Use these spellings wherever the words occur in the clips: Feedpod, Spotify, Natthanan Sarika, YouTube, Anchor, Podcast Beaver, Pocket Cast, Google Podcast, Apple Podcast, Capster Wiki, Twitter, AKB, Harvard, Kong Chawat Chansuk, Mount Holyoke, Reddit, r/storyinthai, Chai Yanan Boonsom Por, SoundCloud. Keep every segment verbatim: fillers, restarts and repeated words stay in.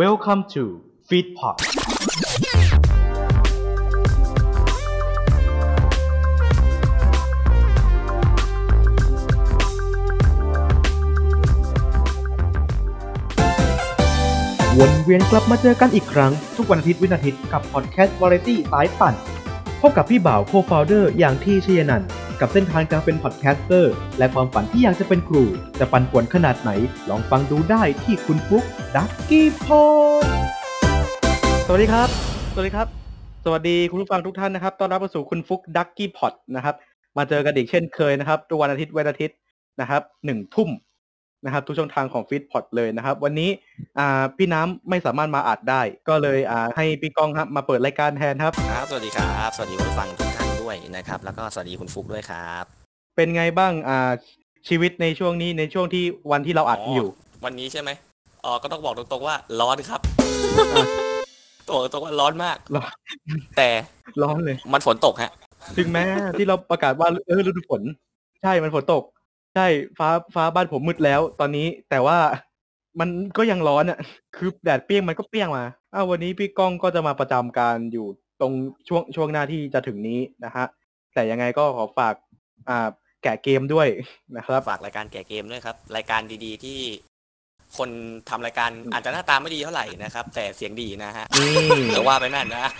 Welcome to Feedpodวนเวียนกลับมาเจอกันอีกครั้งทุกวันอาทิตย์วินาทิตย์กับพอดแคสต์วาไรตี้สายปั่นพบกับพี่บ่าวโคฟาวเดอร์อย่างที่ชยนันท์กับเส้นทางการเป็นพอดแคสเตอร์และความฝันที่อยากจะเป็นครูจะปั่นป่วนขนาดไหนลองฟังดูได้ที่คุณฟลุ๊กดักกี้พอดสวัสดีครับสวัสดีครับสวัสดีคุณผู้ฟังทุกท่านนะครับต้อนรับเข้าสู่คุณฟลุ๊กดักกี้พอดนะครับมาเจอกันอีกเช่นเคยนะครับทุกวันอาทิตย์วินาทิตย์นะครับหนึ่งทุ่มนะครับทุกช่องทางของฟีดพอดเลยนะครับวันนี้พี่น้ำไม่สามารถมาอัดได้ก็เลยให้พี่ก้องครับมาเปิดรายการแทนครับครับสวัสดีครับสวัสดีผู้ฟังทุกท่านด้วยนะครับแล้วก็สวัสดีคุณฟุกด้วยครับเป็นไงบ้างชีวิตในช่วงนี้ในช่วงที่วันที่เราอัดอยู่วันนี้ใช่ไหมอ๋อก็ต้องบอกตรงๆว่าร้อนครับตัวตรงว่าร้อนมากแต่ร้อนเลยมันฝนตกฮะถึงแม้ที่เราประกาศว่าเออฤดูฝนใช่มันฝนตกใช่ฟ้าฟ้าบ้านผมมืดแล้วตอนนี้แต่ว่ามันก็ยังร้อนอ่ะคือแดดเปรี้ยงมันก็เปรี้ยงมาอ้าววันนี้พี่ก้องก็จะมาประจำการอยู่ตรงช่วงช่วงหน้าที่จะถึงนี้นะฮะแต่ยังไงก็ขอฝากอ่าแกะเกมด้วยนะครับฝากรายการแกะเกมด้วยครับรายการดีๆที่คนทำรายการอาจจะหน้าตาไม่ดีเท่าไหร่นะครับแต่เสียงดีนะฮะแต่ว่าไปนั่นนะ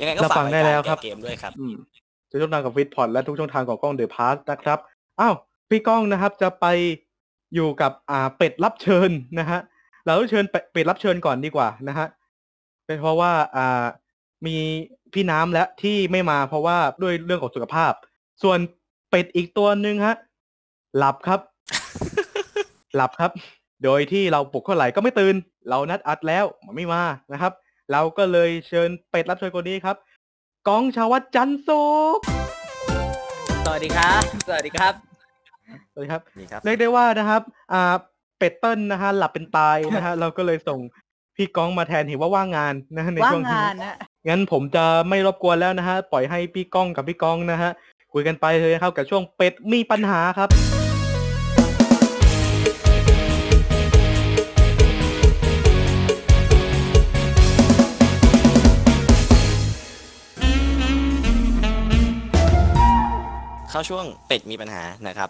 ยังไงก็ฝากรายการแกะเกมด้วยครับทุกช่องทางของฟีดพอดและทุกช่องทางของกล้องเดอะพาร์ทนะครับอ้าวพี่ก้องนะครับจะไปอยู่กับอ่าเป็ดรับเชิญนะฮะเราเชิญเป็ดรับเชิญก่อนดีกว่านะฮะเป็นเพราะว่าอ่ามีพี่น้ำและที่ไม่มาเพราะว่าด้วยเรื่องของสุขภาพส่วนเป็ดอีกตัวนึงฮะหลับครับ หลับครับโดยที่เราปลุกเท่าไหร่ก็ไม่ตื่นเรานัดอัดแล้วมันไม่มานะครับเราก็เลยเชิญเป็ดรับเชิญคนนี้ครับก้องชวัฒน์จันทร์สุขสวัสดีครับสวัสดีครับสวัสดีครับเรียกได้ว่านะครับอ่าเป็ดเติ้ลนะฮะหลับเป็นตายนะฮะเราก็เลยส่งพี่ก้องมาแทนเห็นว่าว่างงานนะในช่วงนี้งั้นผมจะไม่รบกวนแล้วนะฮะปล่อยให้พี่ก้องกับพี่ก้องนะฮะคุยกันไปเลยนะครับกับช่วงเป็ดมีปัญหาครับเข้าช่วงเป็ดมีปัญหานะครับ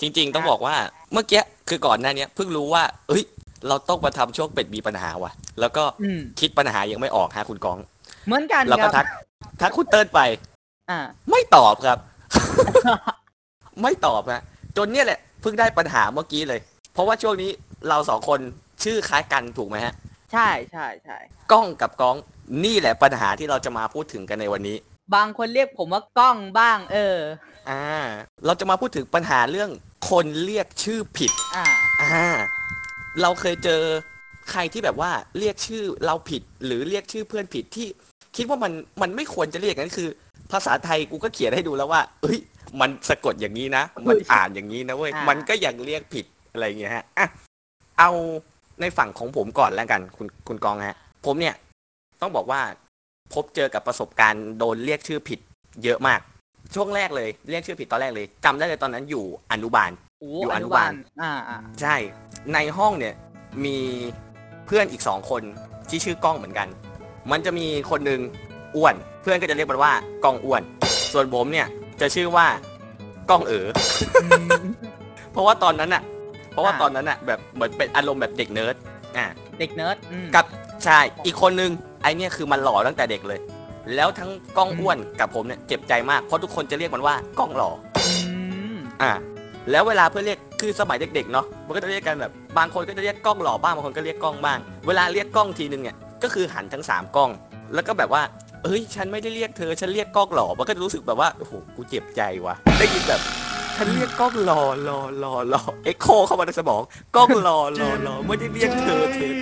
จริงๆต้องบอกว่าเมื่อกี้คือก่อนหน้านี้เพิ่งรู้ว่าเอ้ยเราต้องมาทำช่วงเป็ดมีปัญหาว่ะแล้วก็คิดปัญหายังไม่ออกฮะคุณก้องเหมือนกันเราก็ทักทักคุณเติ้ลไปอ่าไม่ตอบครับ ไม่ตอบฮะจนเนี่ยแหละเพิ่งได้ปัญหาเมื่อกี้เลยเพราะว่าช่วงนี้เราสองคนชื่อคล้ายกันถูกไหมฮะใช่ใช่ใช่ก้องกับก้องนี่แหละปัญหาที่เราจะมาพูดถึงกันในวันนี้บางคนเรียกผมว่าก้องบ้างเอออ่าเราจะมาพูดถึงปัญหาเรื่องคนเรียกชื่อผิดอ่าอ่าเราเคยเจอใครที่แบบว่าเรียกชื่อเราผิดหรือเรียกชื่อเพื่อนผิดที่คิดว่ามันมันไม่ควรจะเรียกงั้นคือภาษาไทยกูก็เขียนให้ดูแล้วว่าเอ้ยมันสะกดอย่างนี้นะมันอ่านอย่างนี้นะเว้ยมันก็ยังเรียกผิดอะไรอย่างเงี้ยฮะอ่ะเอาในฝั่งของผมก่อนแล้วกันคุณคุณกองฮะผมเนี่ยต้องบอกว่าพบเจอกับประสบการณ์โดนเรียกชื่อผิดเยอะมากช่วงแรกเลยเรียกชื่อผิดตอนแรกเลยจำได้เลยตอนนั้นอยู่อนุบาล อ, อยู่อนุบาลใช่ในห้องเนี่ยมีเพื่อนอีกสองคนที่ชื่อกล้องเหมือนกันมันจะมีคนหนึ่งอ้วนเพื่อนก็จะเรียกมันว่ากล้องอ้วนส่วนผมเนี่ยจะชื่อว่ากล้องเอ๋อ เพราะว่าตอนนั้นอะเพราะว่าตอนนั้นอะแบบเหมือนเป็นอารมณ์แบบเด็กเนิร์ดอ่ะเด็กเนิร์ดกับใช่อีกคนนึงไอเนี่ยคือมันหล่อตั้งแต่เด็กเลยแล้วทั้งกล้องอ้วนกับผมเนี่ยเจ็บใจมากเพราะทุกคนจะเรียกมันว่ากล้องหล่ออ่าแล้วเวลาเพื่อนเรียกคือสมัยเด็กๆเนาะมันก็จะเรียกกันแบบบางคนก็จะเรียกกล้องหล่อบ้างบางคนก็เรียกกล้องบ้างเวลาเรียกกล้องทีนึงเนี่ยก็คือหันทั้งสามกล้องแล้วก็แบบว่าเอ้ยฉันไม่ได้เรียกเธอฉันเรียกกล้องหล่อมันก็รู้สึกแบบว่าโอ้โหกูเจ็บใจว่ะได้ยินแบบฉันเรียกกล้องหล่อหล่อหล่อหล่อเอ็กโคเข้ามาในสมองกล้องหล่อหล่อหล่อไม่ได้เรียกเธอเธอ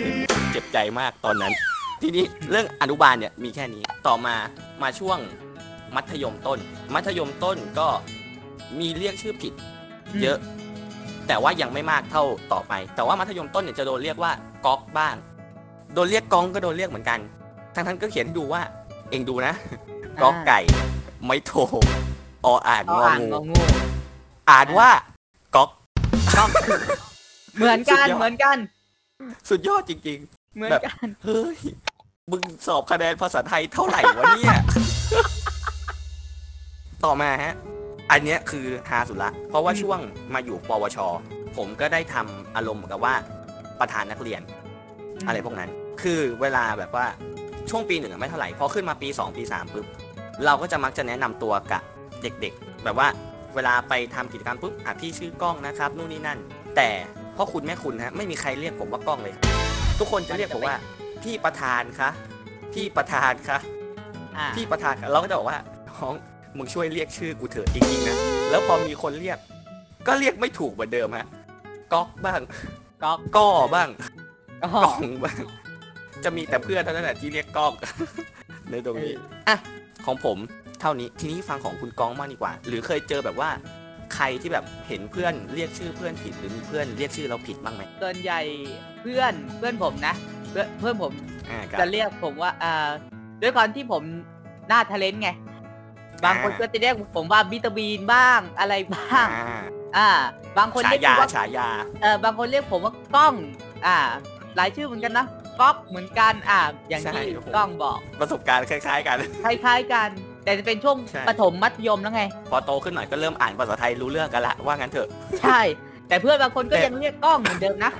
เจ็บใจมากตอนนั้นทีนี้เรื่องอนุบาลเนี่ยมีแค่นี้ต่อมามาช่วงมัธยมต้นมัธยมต้นก็มีเรียกชื่อผิดเยอะแต่ว่ายังไม่มากเท่าต่อไปแต่ว่ามัธยมต้นเนี่ยจะโดนเรียกว่าก๊อกบ้างโดนเรียกก้องก็โดนเรียกเหมือนกันทั้งทั้งก็เขียนดูว่าเองดูนะก๊อกไก่ไม่โทออ่านงองูอ่านว่าก๊อกเหมือนกันเหมือนกันสุดยอดจริงๆ เหมือนกันเฮ้ยมึงสอบคะแนนภาษาไทยเท่าไหร่วะเนี่ยต่อมาฮะอันเนี้ยคือฮาสุดละเพราะว่าช่วงมาอยู่ปวชผมก็ได้ทำอารมณ์เหมือนกับว่าประธานนักเรียนอะไรพวกนั้นคือเวลาแบบว่าช่วงปีหนึ่งไม่เท่าไหร่พอขึ้นมาปีสองปีสามปุ๊บเราก็จะมักจะแนะนำตัวกับเด็กๆแบบว่าเวลาไปทำกิจกรรมปุ๊บอ่ะพี่ชื่อกล้องนะครับนู่นนี่นั่นแต่พ่อคุณแม่คุณฮะไม่มีใครเรียกผมว่ากล้องเลยทุกคนจะเรียกผมว่าพี่ประธานคะพี่ประธานคะพี่ประธานเราก็จะบอกว่าน้องมึงช่วยเรียกชื่อกูเถอะจริงๆนะแล้วพอมีคนเรียกก็เรียกไม่ถูกเหมือนเดิมฮะก๊อกบ้างก๊อกก้อบ้างกล้องบ้างจะมีแต่เพื่อนเท่านั้นแหละที่เรียกกล้องในตรงนี้อ่ะของผมเท่านี้ทีนี้ฟังของคุณกองมากดีกว่าหรือเคยเจอแบบว่าใครที่แบบเห็นเพื่อนเรียกชื่อเพื่อนผิดหรือมีเพื่อนเรียกชื่อเราผิดบ้างไหมส่วนใหญ่เพื่อนเพื่อนผมนะเพื่อนเพื่อนผมจะเรียกผมว่าอ่าด้วยความที่ผมหน้าทะเลนไงบางคนก็จะเรียกผมว่าบิตาบีนบ้างอะไรบ้างอ่าบางคนเรียกผมว่าฉายาเออบางคนเรียกผมว่ากล้องอ่าหลายชื่อเหมือนกันนะก๊อปเหมือนกันอ่าอย่างที่กล้องบอกประสบการณ์คล้ายๆกันคล้ายๆกันแต่จะเป็นช่วงประถมมัธยมแล้วไงพอโตขึ้นหน่อยก็เริ่มอ่านภาษาไทยรู้เรื่องกันละว่างั้นเถอะใช่แต่เพื่อนบางคนก็ยังเรียกกล้องเหมือนเดิมนะ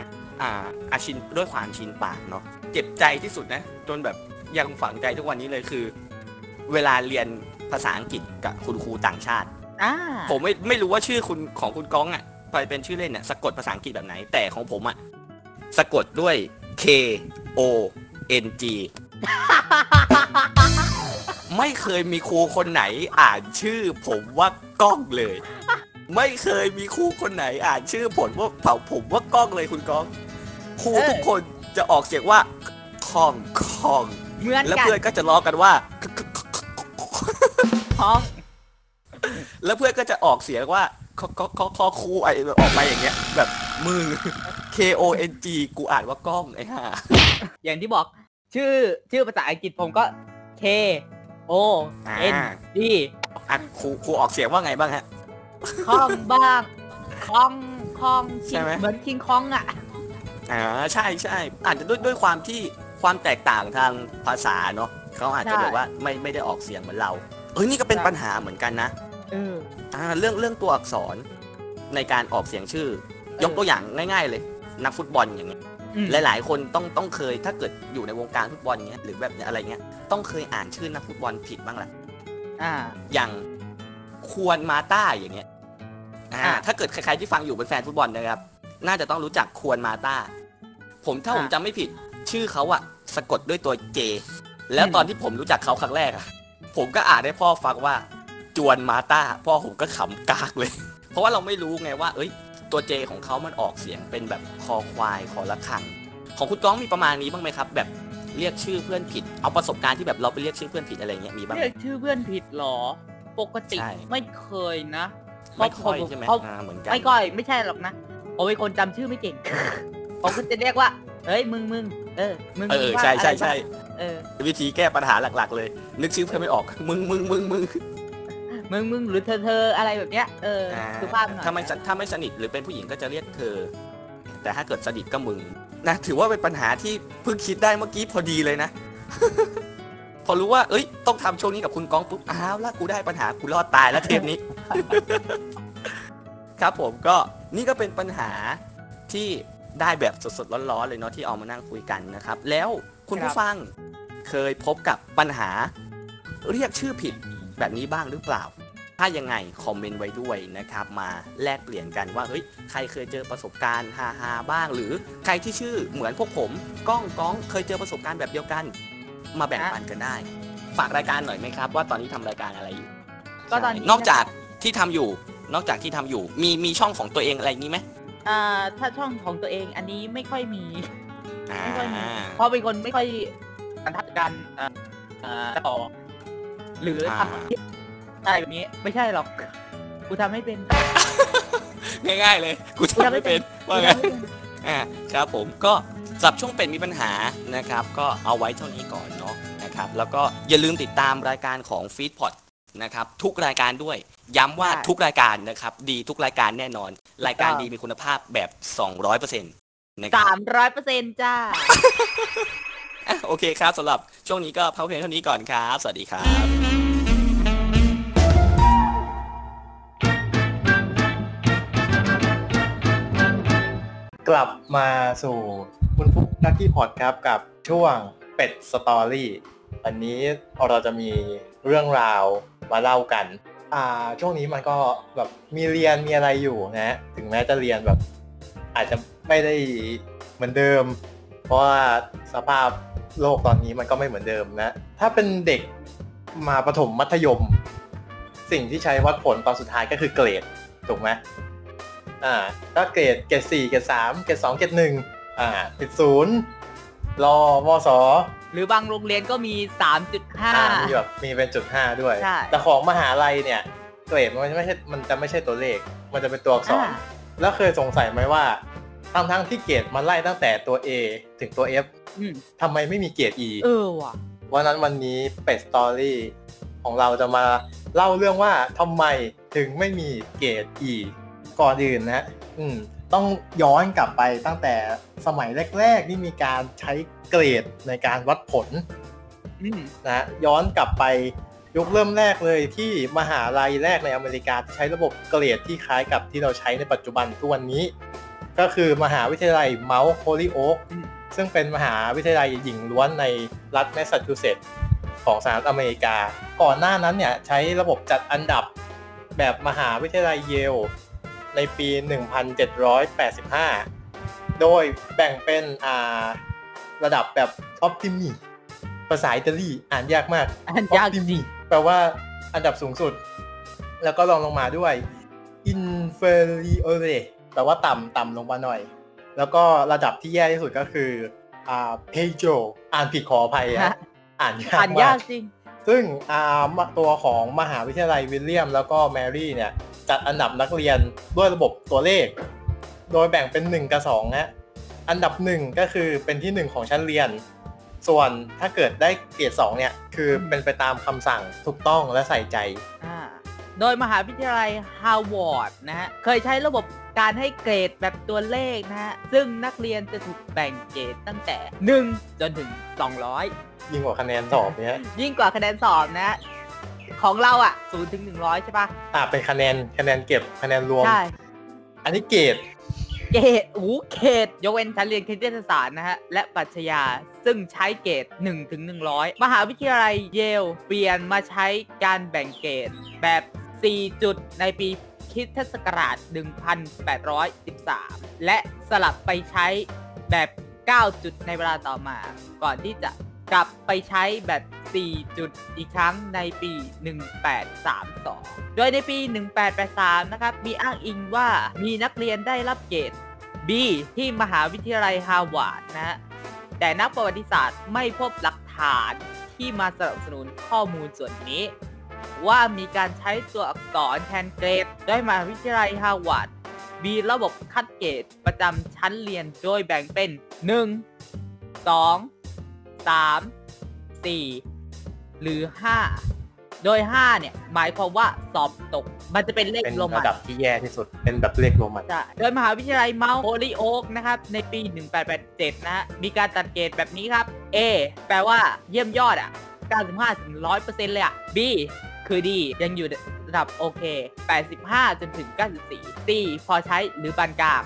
อ่าอาชินด้วยความชินปากเนาะเจ็บใจที่สุดนะจนแบบยังฝังใจทุกวันนี้เลยคือเวลาเรียนภาษาอังกฤษกับคุณครูต่างชาติอ่าผมไม่ไม่รู้ว่าชื่อคุณของคุณก้องอ่ะไปเป็นชื่อเล่นเนี่ยสะกดภาษาอังกฤษแบบไหนแต่ของผมอ่ะสะกดด้วย K O N G ไม่เคยมีครูคนไหนอ่านชื่อผมว่าก้องเลยไม่เคยมีครูคนไหนอ่านชื่อผมว่าเผาผมว่าก้องเลยคุณก้องครูทุกคนจะออกเสียงว่าคองคองแล้วเพื่อนก็จะล้อกันว่าท้องแล้วเพื่อนก็จะออกเสียงว่าคอคอคอครูไอออกไปอย่างเงี้ยแบบมึง K O N G กูอ่านว่ากล้องไอ้ห่าอย่างที่บอกชื่อชื่อภาษาอังกฤษผมก็ K O N G อ่ะครูครูออกเสียงว่าไงบ้างฮะคองบ้างคองคองใช่ไหมเหมือนคิงคองอ่ะอ่าใช่ใช่อาจจะด้วยด้วยความที่ความแตกต่างทางภาษาเนาะเขาอาจจะแบบว่าไม่ไม่ได้ออกเสียงเหมือนเราเอ้ยนี่ก็เป็นปัญหาเหมือนกันนะเอออ่าเรื่องเรื่องตัวอักษรในการออกเสียงชื่อยกตัวอย่างง่ายๆเลยนักฟุตบอลอย่างเงี้ยหลายๆคนต้องต้องเคยถ้าเกิดอยู่ในวงการฟุตบอลเงี้ยหรือแบบอะไรเงี้ยต้องเคยอ่านชื่อนักฟุตบอลผิดบ้างแหละอ่าอย่างควรมาต้าอย่างเงี้ยอ่าถ้าเกิดใครๆที่ฟังอยู่เป็นแฟนฟุตบอลนะครับน่าจะต้องรู้จักควรมาต้าผมถ้าผมจำไม่ผิดชื่อเขาอะสะกดด้วยตัว J แล้วตอนที่ผมรู้จักเขาครั้งแรกอะผมก็อ่านให้พ่อฟังว่าจวนมาต้าพ่อผมก็ขำกากเลยเพราะว่าเราไม่รู้ไงว่าเอ้ยตัวเจของเขามันออกเสียงเป็นแบบคอควายคอระฆังของคุณก้องมีประมาณนี้บ้างไหมครับแบบเรียกชื่อเพื่อนผิดเอาประสบการณ์ที่แบบเราไปเรียกชื่อเพื่อนผิดอะไรเงี้ยมีบ้างเรียกชื่อเพื่อนผิดหรอปกติไม่เคยนะไม่ค่อยใช่ไหมเหมือนกันไม่ค่อยไม่ใช่หรอกนะผมเป็นคนจำชื่อไม่เก่งผมก็จะเรียกว่าเฮ้ยมึงมึงเออมึงเออใช่ใช่ใช่เออวิธีแก้ปัญหาหลักๆเลยนึกชื่อเพื่อนไม่ออกมึงมึงมึงมึงมึงมึงหรือเธอเธออะไรแบบเนี้ยเออสุภาพหน่อยถ้าไม่ถ้าไม่สนิทหรือเป็นผู้หญิงก็จะเรียกเธอแต่ถ้าเกิดสนิทก็มึงนะถือว่าเป็นปัญหาที่เพิ่งคิดได้เมื่อกี้พอดีเลยนะพอรู้ว่าเอ้ยต้องทำช่วงนี้กับคุณก้องปุ๊บอ้าวแล้วกูได้ปัญหากูรอดตายแล้วเทปนี้ครับผมก็นี่ก็เป็นปัญหาที่ได้แบบสดๆร้อนๆเลยเนาะที่เอามานั่งคุยกันนะครับแล้วคุณผู้ฟังเคยพบกับปัญหาเรียกชื่อผิดแบบนี้บ้างหรือเปล่าถ้ายังไงคอมเมนต์ไว้ด้วยนะครับมาแลกเปลี่ยนกันว่าเฮ้ยใครเคยเจอประสบการณ์ฮาๆบ้างหรือใครที่ชื่อเหมือนพวกผมก้องก้องเคยเจอประสบการณ์แบบเดียวกันมาแบ่งปันกันได้ฝากรายการหน่อยไหมครับว่าตอนนี้ทำรายการอะไรอยู่ก็ตอนนี้นอกจากที่ทำอยู่นอกจากที่ทำอยู่มีมีช่องของตัวเองอะไรนี้ไหมอ่าถ้าช่องของตัวเองอันนี้ไม่ค่อยมีไม่ค่อยมีเพราะเป็นคนไม่ค่อยสันทัดการอ่าต่อหรือทำอะไรแบบนี้ไม่ใช่หรอกกูทำให้เป็นง่ายๆเลยกูทำให้เป็นว่าไงอ่าครับผมก็สำหรับช่วงเป็นมีปัญหานะครับก็เอาไว้เท่านี้ก่อนเนาะนะครับแล้วก็อย่าลืมติดตามรายการของ Feedpod นะครับทุกรายการด้วยย้ำว่าทุกรายการนะครับดีทุกรายการแน่นอนรายการดีมีคุณภาพแบบ สองร้อยเปอร์เซ็นต์ สามร้อยเปอร์เซ็นต์ จ้าโอเคครับสำหรับช่วงนี้ก็พักเพียงเท่านี้ก่อนครับสวัสดีครับกลับมาสู่คุณฟุกดักกี้พอดครับกับช่วงเป็ดสตอรี่วันนี้เราจะมีเรื่องราวมาเล่ากันอ่าช่วงนี้มันก็แบบมีเรียนมีอะไรอยู่นะถึงแม้จะเรียนแบบอาจจะไม่ได้เหมือนเดิมเพราะว่าสภาพโลกตอนนี้มันก็ไม่เหมือนเดิมนะถ้าเป็นเด็กมาประถมมัธยมสิ่งที่ใช้วัดผลตอนสุดท้ายก็คือเกรดถูกไหมอ่าถ้าเกรดเกรดสี่เกรดสามเกรดสองเกรดหนึ่งอ่าติดศูนย์รอมสหรือบางโรงเรียนก็มี สามจุดห้า มีแบบมีเป็น .ห้า ด้วยแต่ของมหาลัยเนี่ยเกรดมันไม่ใช่มันจะไม่ใช่ตัวเลขมันจะเป็นตัวอักษรแล้วเคยสงสัยไหมว่าทั้งๆที่เกรดมันไล่ตั้งแต่ตัว A ถึงตัว F อืมทำไมไม่มีเกรด E เออว่ะวันนั้นวันนี้เป็ดสตอรี่ของเราจะมาเล่าเรื่องว่าทำไมถึงไม่มีเกรด Eก่อนอื่นนะอืมต้องย้อนกลับไปตั้งแต่สมัยแรกๆที่มีการใช้เกรดในการวัดผลนะย้อนกลับไปยุคเริ่มแรกเลยที่มหาลัยแรกในอเมริกาใช้ระบบเกรดที่คล้ายกับที่เราใช้ในปัจจุบันทุกวันนี้ก็คือมหาวิทยาลัย Mount Holyoke ซึ่งเป็นมหาวิทยาลัยหญิงล้วนในรัฐแมสซาชูเซตส์ของสหรัฐอเมริกาก่อนหน้านั้นเนี่ยใช้ระบบจัดอันดับแบบมหาวิทยาลัยเยลในปี หนึ่งพันเจ็ดร้อยแปดสิบห้า โดยแบ่งเป็นอ่าระดับแบบออปติมิภาษาอิตาลีอ่านยากมากออปติมิแปลว่าอันดับสูงสุดแล้วก็รองลงมาด้วย inferiore แปลว่าต่ำต่ำลงมาหน่อยแล้วก็ระดับที่แย่ที่สุดก็คืออ่า peggio อ่านผิดขออภัยนะอ่านยากมากอ่านยากจริงซึ่งอ่าตัวของมหาวิทยาลัยวิลเลียมแล้วก็แมรี่เนี่ยจัดอันดับนักเรียนด้วยระบบตัวเลขโดยแบ่งเป็นหนึ่งกับสองฮะอันดับหนึ่งก็คือเป็นที่หนึ่งของชั้นเรียนส่วนถ้าเกิดได้เกรดสองเนี่ยคือเป็นไปตามคำสั่งถูกต้องและใส่ใจอ่าโดยมหาวิทยาลัย Harvard นะฮะเคยใช้ระบบการให้เกรดแบบตัวเลขนะฮะซึ่งนักเรียนจะถูกแบ่งเกรดตั้งแต่หนึ่งจนถึงสองร้อยยิ่งกว่าคะแนนสอบเนี้ยยิ่งกว่าคะแนนสอบนะของเราอ่ะศูนย์ถึงหนึ่งร้อยใช่ป่ะอ่ะเป็นคะแนนคะแนนเก็บคะแนนรวมใช่อันนี้เกรดเกรดโอ้เกรดยกเว้นชั้นเรียนคณิตศาสตร์นะฮะและปรัชญาซึ่งใช้เกรดหนึ่งถึงหนึ่งร้อยมหาวิทยาลัยเยลเปลี่ยนมาใช้การแบ่งเกรดแบบสี่จุดในปีคริสตศักราชหนึ่งพันแปดร้อยสิบสามและสลับไปใช้แบบเก้าจุดในเวลาต่อมาก่อนที่จะกลับไปใช้แบบสี่จุดอีกครั้งในปีหนึ่งพันแปดร้อยสามสิบสองโดยในปีหนึ่งพันแปดร้อยแปดสิบสามนะครับมีอ้างอิงว่ามีนักเรียนได้รับเกรด B ที่มหาวิทยาลัยฮาร์วาร์ดนะฮะแต่นักประวัติศาสตร์ไม่พบหลักฐานที่มาสนับสนุนข้อมูลส่วนนี้ว่ามีการใช้ตัวอักษรแทนเกรดโดยมหาวิทยาลัยฮาร์วาร์ดมีระบบคัดเกรดประจำชั้นเรียนโดยแบ่งเป็นหนึ่ง สอง สาม สี่หรือห้าโดยห้าเนี่ยหมายความว่าสอบตกมันจะเป็นเลขโรมันเป็นระดับที่แย่ที่สุดเป็นแบบเลขโรมันโดยมหาวิทยาลัยเมาท์โฮลิโอกนะครับในปีหนึ่งพันแปดร้อยแปดสิบเจ็ดนะฮะมีการตัดเกรดแบบนี้ครับ A แปลว่าเยี่ยมยอดอ่ะ เก้าสิบห้าถึงหนึ่งร้อยเปอร์เซ็นต์ เลยอ่ะ B คือดียังอยู่ระดับโอเคแปดสิบห้าจนถึงเก้าสิบสี่ C พอใช้หรือปานกลาง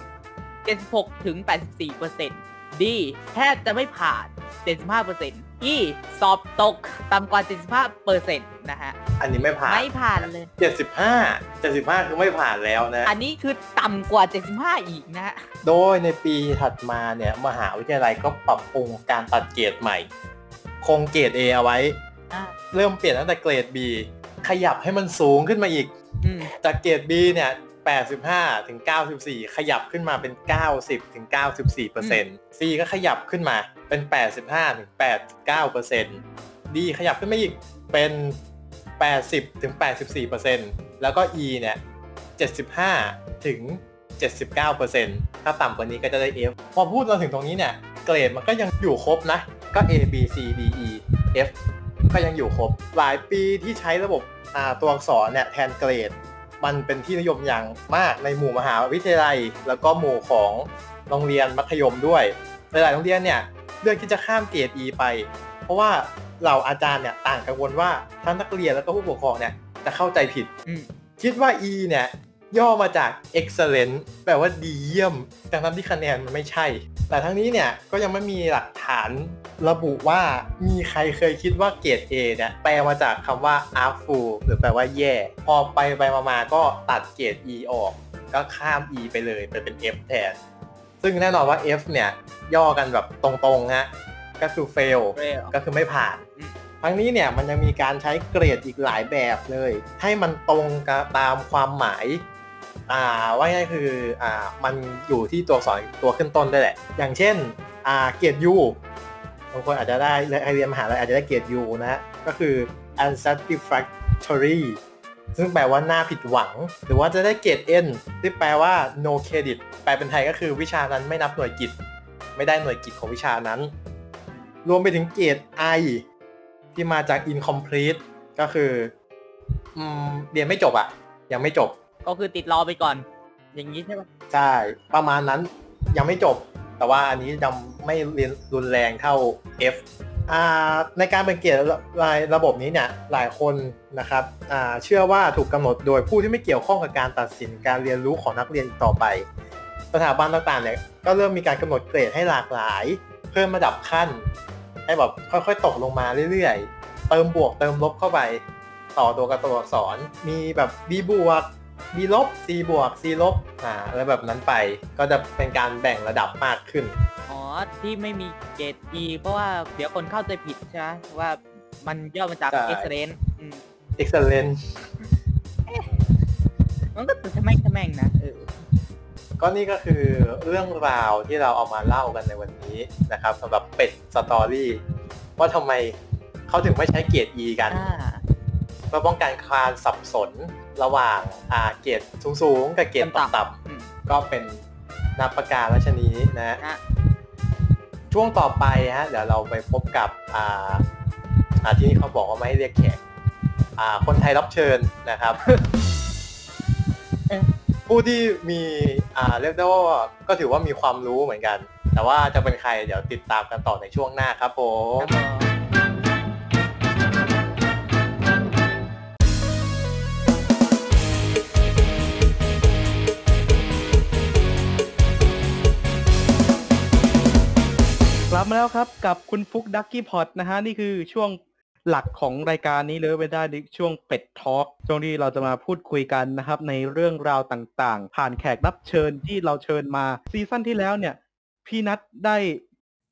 เจ็ดสิบหกถึงแปดสิบสี่เปอร์เซ็นต์ D แทบจะไม่ผ่าน เจ็ดสิบห้าเปอร์เซ็นต์อีสอบตกต่ำกว่า เจ็ดสิบห้าเปอร์เซ็นต์ นะฮะอันนี้ไม่ผ่านไม่ผ่านเลยเจ็ดสิบห้า เจ็ดสิบห้าคือไม่ผ่านแล้วนะอันนี้คือต่ำกว่าเจ็ดสิบห้าอีกนะโดยในปีถัดมาเนี่ยมหาวิทยาลัยก็ปรับปรุงการตัดเกรดใหม่คงเกรด A เอาไว้เริ่มเปลี่ยนตั้งแต่เกรด B ขยับให้มันสูงขึ้นมาอีกจากเกรด B เนี่ยแปดสิบห้าถึงเก้าสิบสี่ ขยับขึ้นมาเป็น เก้าสิบถึงเก้าสิบสี่เปอร์เซ็นต์ C ก็ขยับขึ้นมาเป็น แปดสิบห้าถึงแปดสิบเก้าเปอร์เซ็นต์ D ขยับขึ้นมาอีกเป็น แปดสิบถึงแปดสิบสี่เปอร์เซ็นต์ แล้วก็ E เนี่ย เจ็ดสิบห้าถึงเจ็ดสิบเก้าเปอร์เซ็นต์ ถ้าต่ำกว่านี้ก็จะได้ F พอพูดเราถึงตรงนี้เนี่ยเกรดมันก็ยังอยู่ครบนะก็ A B C D E F ก็ยังอยู่ครบหลายปีที่ใช้ระบบอ่าตัวอักษรเนี่ยแทนเกรดมันเป็นที่นิยมอย่างมากในหมู่มหาวิทยาลัยแล้วก็หมู่ของ โรงเรียนมัธยมด้วยหลายๆโรงเรียนเนี่ยเลือกที่จะข้ามเกรด E ไปเพราะว่าเหล่าอาจารย์เนี่ยต่างกังวลว่าทั้งนักเรียนแล้วก็ผู้ปกครองเนี่ยจะเข้าใจผิดคิดว่า E เนี่ยย่อมาจาก excellent แปลว่าดีเยี่ยมแต่ทั้งที่คะแนนมันไม่ใช่แต่ทั้งนี้เนี่ยก็ยังไม่มีหลักฐานระบุว่ามีใครเคยคิดว่าเกรด A เนี่ยแปลมาจากคำว่า artful หรือแปลว่าแย่พอไปไปมาๆก็ตัดเกรด E ออกก็ข้าม E ไปเลยไปเป็น F แทนซึ่งแน่นอนว่า F เนี่ยย่อกันแบบตรงๆฮะก็คือ fail ก็คือไม่ผ่านทั้งนี้เนี่ยมันยังมีการใช้เกรดอีกหลายแบบเลยให้มันตรงกับตามความหมายอ่าว่าง่ายคืออ่ามันอยู่ที่ตัวอักษรตัวขึ้นต้นด้วยแหละอย่างเช่นอ่าเกรด U บางคนอาจจะได้เรียนมหาลัยอาจจะได้เกรด U นะฮะก็คือ unsatisfactory ซึ่งแปลว่าน่าผิดหวังหรือว่าจะได้เกรด N ที่แปลว่า no credit แปลเป็นไทยก็คือวิชานั้นไม่นับหน่วยกิตไม่ได้หน่วยกิตของวิชานั้นรวมไปถึงเกรด I ที่มาจาก incomplete ก็คืออืมเรียนไม่จบอ่ะยังไม่จบก็คือติดรอไปก่อนอย่างนี้ใช่ไหมใช่ประมาณนั้นยังไม่จบแต่ว่าอันนี้ยังไม่รุนแรงเท่า F อ่าในการเป็นเกรดรายระบบนี้เนี่ยหลายคนนะครับอ่าเชื่อว่าถูกกำหนดโดยผู้ที่ไม่เกี่ยวข้องกับการตัดสินการเรียนรู้ของนักเรียนต่อไปสถาบันต่างๆเนี่ยก็เริ่มมีการกำหนดเกรดให้หลากหลายเพิ่มระดับขั้นให้แบบค่อยๆตกลงมาเรื่อยๆเติมบวกเติมลบเข้าไปต่อตัวกับตัวอักษรมีแบบ B บวกB ลบ C บวก C ลบอ่าแล้วแบบนั้นไปก็จะเป็นการแบ่งระดับมากขึ้นอ๋อที่ไม่มีเกรด E เพราะว่าเดี๋ยวคนเข้าใจผิดใช่ไหมว่ามันย่อมาจาก Excellent อืม Excellent มันก็ทำไมทำแม่งนะเออก็นี่ก็คือเรื่องราวที่เราเอามาเล่ากันในวันนี้นะครับสำหรับเป็ดสตอรี่ว่าทำไมเขาถึงไม่ใช้เกรด E กันเพื่อป้องกันความสับสนระหว่างเกรดสูงๆกับเกรดต่ำๆก็เป็นนับประการราชนีนะช่วงต่อไปฮะเดี๋ยวเราไปพบกับอ่าที่นี่เขาบอกว่าไม่ให้เรียกแขกคนไทยรับเชิญนะครับผู้ที่มีเรียกได้ว่าก็ถือว่ามีความรู้เหมือนกันแต่ว่าจะเป็นใครเดี๋ยวติดตามกันต่อในช่วงหน้าครับผมกลับมาแล้วครับกับคุณฟุกดักกี้พอดนะฮะนี่คือช่วงหลักของรายการนี้เลยไม่ได้ในช่วงเป็ดทอล์กช่วงที่เราจะมาพูดคุยกันนะครับในเรื่องราวต่างๆผ่านแขกรับเชิญที่เราเชิญมาซีซั่นที่แล้วเนี่ยพี่นัทได้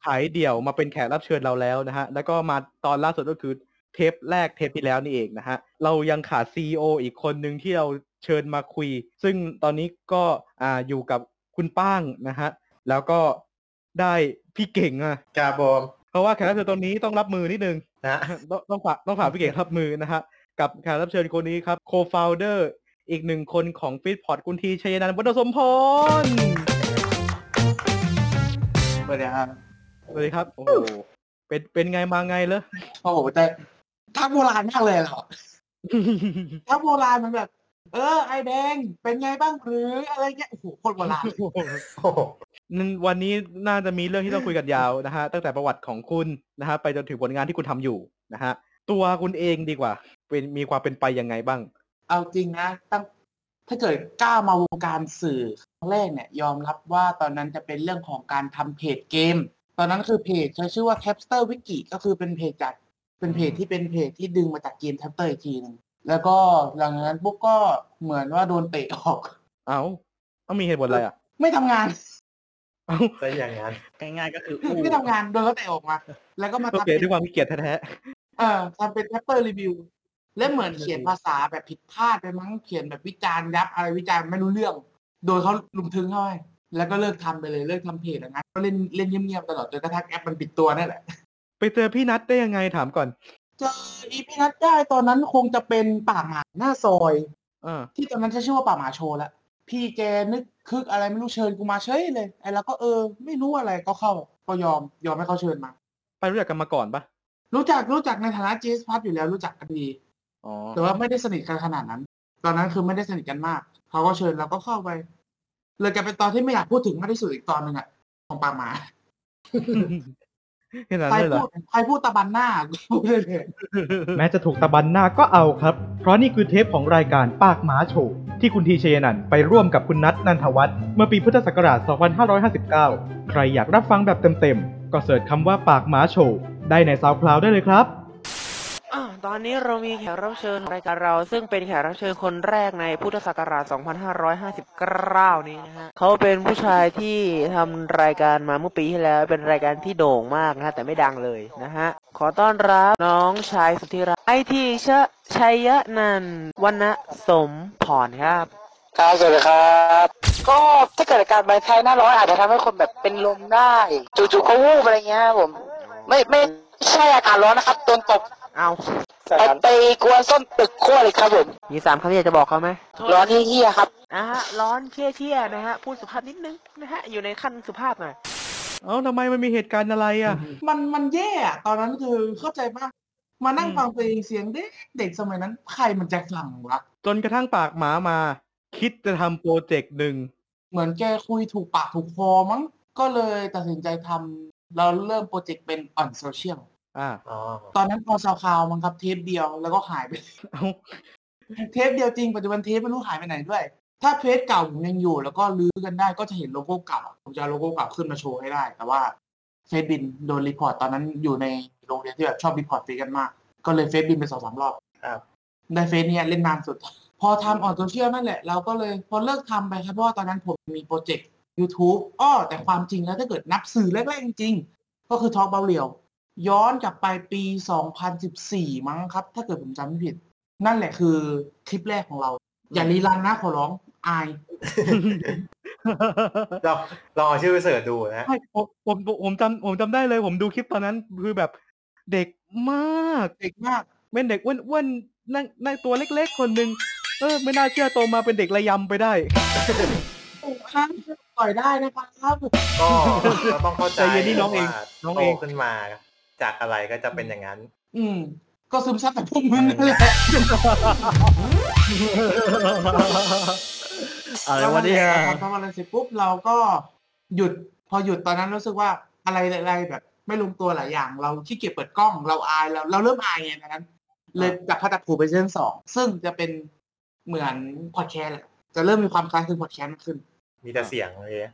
ขายเดี่ยวมาเป็นแขกรับเชิญเราแล้วนะฮะแล้วก็มาตอนล่าสุดก็คือเทปแรกเทปที่แล้วนี่เองนะฮะเรายังขาด ซี อี โอ อีกคนนึงที่เราเชิญมาคุยซึ่งตอนนี้ก็อ่าอยู่กับคุณป้างนะฮะแล้วก็ได้พี่เก่งอ่ะกาบอมเพราะว่าแขกรับเชิญตัวนี้ต้องรับมือนิดนึงนะต้องฝากต้องฝากพี่เก่งรับมือนะฮะกับแขกรับเชิญคนนี้ครับโคฟาวเดอร์อีกหนึ่งคนของ Feedpod คุณทีชัยนันท์บุญสมพรสวัสดีครับสวัสดีครับโอ้โหเป็นเป็นไงมาไงเหรอโอ้โหแต่ทักโบราณมากเลยเหรอทักโบราณมันแบบเออไอแดงเป็นไงบ้างหรืออะไรเงี้ยโอ้โหโคตรโบราณวันนี้น่าจะมีเรื่องที่ต้องคุยกันยาวนะฮะตั้งแต่ประวัติของคุณนะฮะไปจนถึงผลงานที่คุณทำอยู่นะฮะตัวคุณเองดีกว่าเป็นมีความเป็นไปยังไงบ้างเอาจริงนะตั้งถ้าเกิดกล้ามาวงการสื่อครั้งแรกเนี่ยยอมรับว่าตอนนั้นจะเป็นเรื่องของการทำเพจเกมตอนนั้นคือเพจใช้ชื่อว่า Capster Wiki ก็คือเป็นเพจจากเป็นเพจที่เป็นเพจที่ดึงมาจากเกม Capster อีกทีนึงแล้วก็หลังจากนั้นปุ๊บก็เหมือนว่าโดนเตะออกเอ้าเอามีเหตุผลอะไรอ่ะไม่ทำงานก็อย่างนั้นง่ายๆก็คือไม่ทำงานโดนเขาเตะออกมาแล้วก็มาทำด้วยความขี้เกียจแท้ๆเออทำเป็นแคปเปอร์รีวิวและเหมือนเขียนภาษาแบบผิดพลาดไปมั้งเขียนแบบวิจารณ์ยับอะไรวิจารณ์ไม่รู้เรื่องโดยเขาลุมทึงเข้าไปแล้วก็เลิกทำไปเลยเลิกทำเพจงั้นก็เล่นเล่นเงียบๆตลอดจนกระทั่งแอปมันปิดตัวนั่นแหละไปเจอพี่นัทได้ยังไงถามก่อนเจอพี่นัทได้ตอนนั้นคงจะเป็นป่าหมาหน้าซอยที่ตอนนั้นชื่อว่าป่าหมาโชว์ละพี่แกนึกคึกอะไรไม่รู้เชิญกูมาเฉยเลยไอ้เราก็เออไม่รู้อะไรก็เข้าก็ยอมยอมให้เขาเชิญมาไปรู้จักกันมาก่อนปะรู้จักรู้จักในฐานะเจสพัทอยู่แล้วรู้จักกันดีอ๋อแต่ว่าไม่ได้สนิทกันขนาดนั้นตอนนั้นคือไม่ได้สนิทกันมากเขาก็เชิญเราก็เข้าไป เลยกลายเป็นตอนที่ไม่อยากพูดถึงมากที่สุดอีกตอนนึงอ่ะของปากหมาใครพูดใครพูดตะบันหน้าแม้จะถูกตะบันหน้าก็เอาครับเพราะนี่คือเทปของรายการปากหมาโชว์ที่คุณทีชัยนันท์ไปร่วมกับคุณนัทนันทวัฒน์เมื่อปีพุทธศักราชสองพันห้าร้อยห้าสิบเก้าใครอยากรับฟังแบบเต็มๆก็เสิร์ชคำว่าปากหมาโชว์ได้ใน SoundCloud ได้เลยครับตอนนี้เรามีแขกรับเชิญรายการเราซึ่งเป็นแขกรับเชิญคนแรกในพุทธศักราชสองพันห้าร้อยห้าสิบเก้านี้นะฮะเขาเป็นผู้ชายที่ทำรายการมาเมื่อปีที่แล้วเป็นรายการที่โด่งมากนะฮะแต่ไม่ดังเลยนะฮะขอต้อนรับน้องชายสุดที่รักไอทีชะชัยนันท์วรรณสมพรครับครับสวัสดีครับก็ถ้าเกิดอาการใบแพ้หน้าร้อนอาจจะทำให้คนแบบเป็นลมได้จู่ๆก็วูบอะไรเงี้ยผมไม่ไม่ใช่อากาศร้อนนะครับโดนตกเอาไปกวนส้นตึกขั้วเลยครับผมมีสามคำที่อยากจะบอกเขาไหมร้อนเที่ยครับนะฮะร้อนเที่ยๆนะฮะพูดสุภาพนิดนึงนะฮะอยู่ในขั้นสุภาพหน่อยเอ้าทำไมมันมีเหตุการณ์อะไรอ่ะมันมันแย่ตอนนั้นคือเข้าใจป่ะมานั่งฟังเพลงเสียงเด็กเด็กสมัยนั้นใครมันจะฟังวะจนกระทั่งปากหมามาคิดจะทำโปรเจกต์หนึ่งเหมือนแกคุยถูกปากถูกคอมั้งก็เลยตัดสินใจทำเราเริ่มโปรเจกต์เป็นออนโซเชียลอ่าอ๋อตอนนั้นพอซาวคลาวมั้งครับเทปเดียวแล้วก็หายไปเอ้าเทปเดียวจริงปัจจุบันเทปไม่รู้หายไปไหนด้วยถ้าเพจเก่าผมยังอยู่แล้วก็รื้อกันได้ก็จะเห็นโลโก้เก่าผมจะเอาโลโก้เก่าขึ้นมาโชว์ให้ได้แต่ว่าเฟซบินโดนรีพอร์ตตอนนั้นอยู่ในโรงเรียนที่แบบชอบรีพอร์ตเฟซกันมากก็เลยเฟซบินไป สองถึงสาม รอบครับได้เฟซเนี่ยเล่นนานสุดพอทำออนโซเชียลนั่นแหละเราก็เลยพอเลิกทำไปครับเพราะว่าตอนนั้นผมมีโปรเจกต์ YouTube อ้อแต่ความจริงแล้วถ้าเกิดนับสื่อแรกๆจริงก็คือทอล์คเบาเหลี่ยวย้อนกลับไปปีสองพันสิบสี่มั้งครับถ้าเกิดผมจำไม่ผิดนั่นแหละคือคลิปแรกของเราอย่ารีรันนะขอร้องอายเราเราเอาชื่อไปเสิร์ชดูนะใช่ผมผมผมจำผมจำได้เลยผมดูคลิปตอนนั้นคือแบบเด็กมากเด็กมากเป็นเด็กอ้วนๆนั่งนั่งตัวเล็กๆคนนึงเออไม่น่าเชื่อโตมาเป็นเด็กระยำไปได้โอ้ครับปล่อยได้นะครับก็เราต้องเข้าใจนี่น้องเองน้องเองขึ้นมาจากอะไรก็จะเป็นอย่างนั้นอืมก็ซึมซับแต่พวกมึงนั่นแหละอะไรวะเนี่ยพอมาเลยเสร็จปุ๊บเราก็หยุดพอหยุดตอนนั้นรู้สึกว่าอะไรอะไรแบบไม่ลงตัวหลายอย่างเราขี้เกียจเปิดกล้องเราอายเราเราเริ่มอายไงตอนนั้นเลยจับพัดตะผูไปเรื่องสองซึ่งจะเป็นเหมือนพอดแคสต์แหละจะเริ่มมีความคล้ายคลึงพอดแคสต์มากขึ้นมีแต่เสียงเลย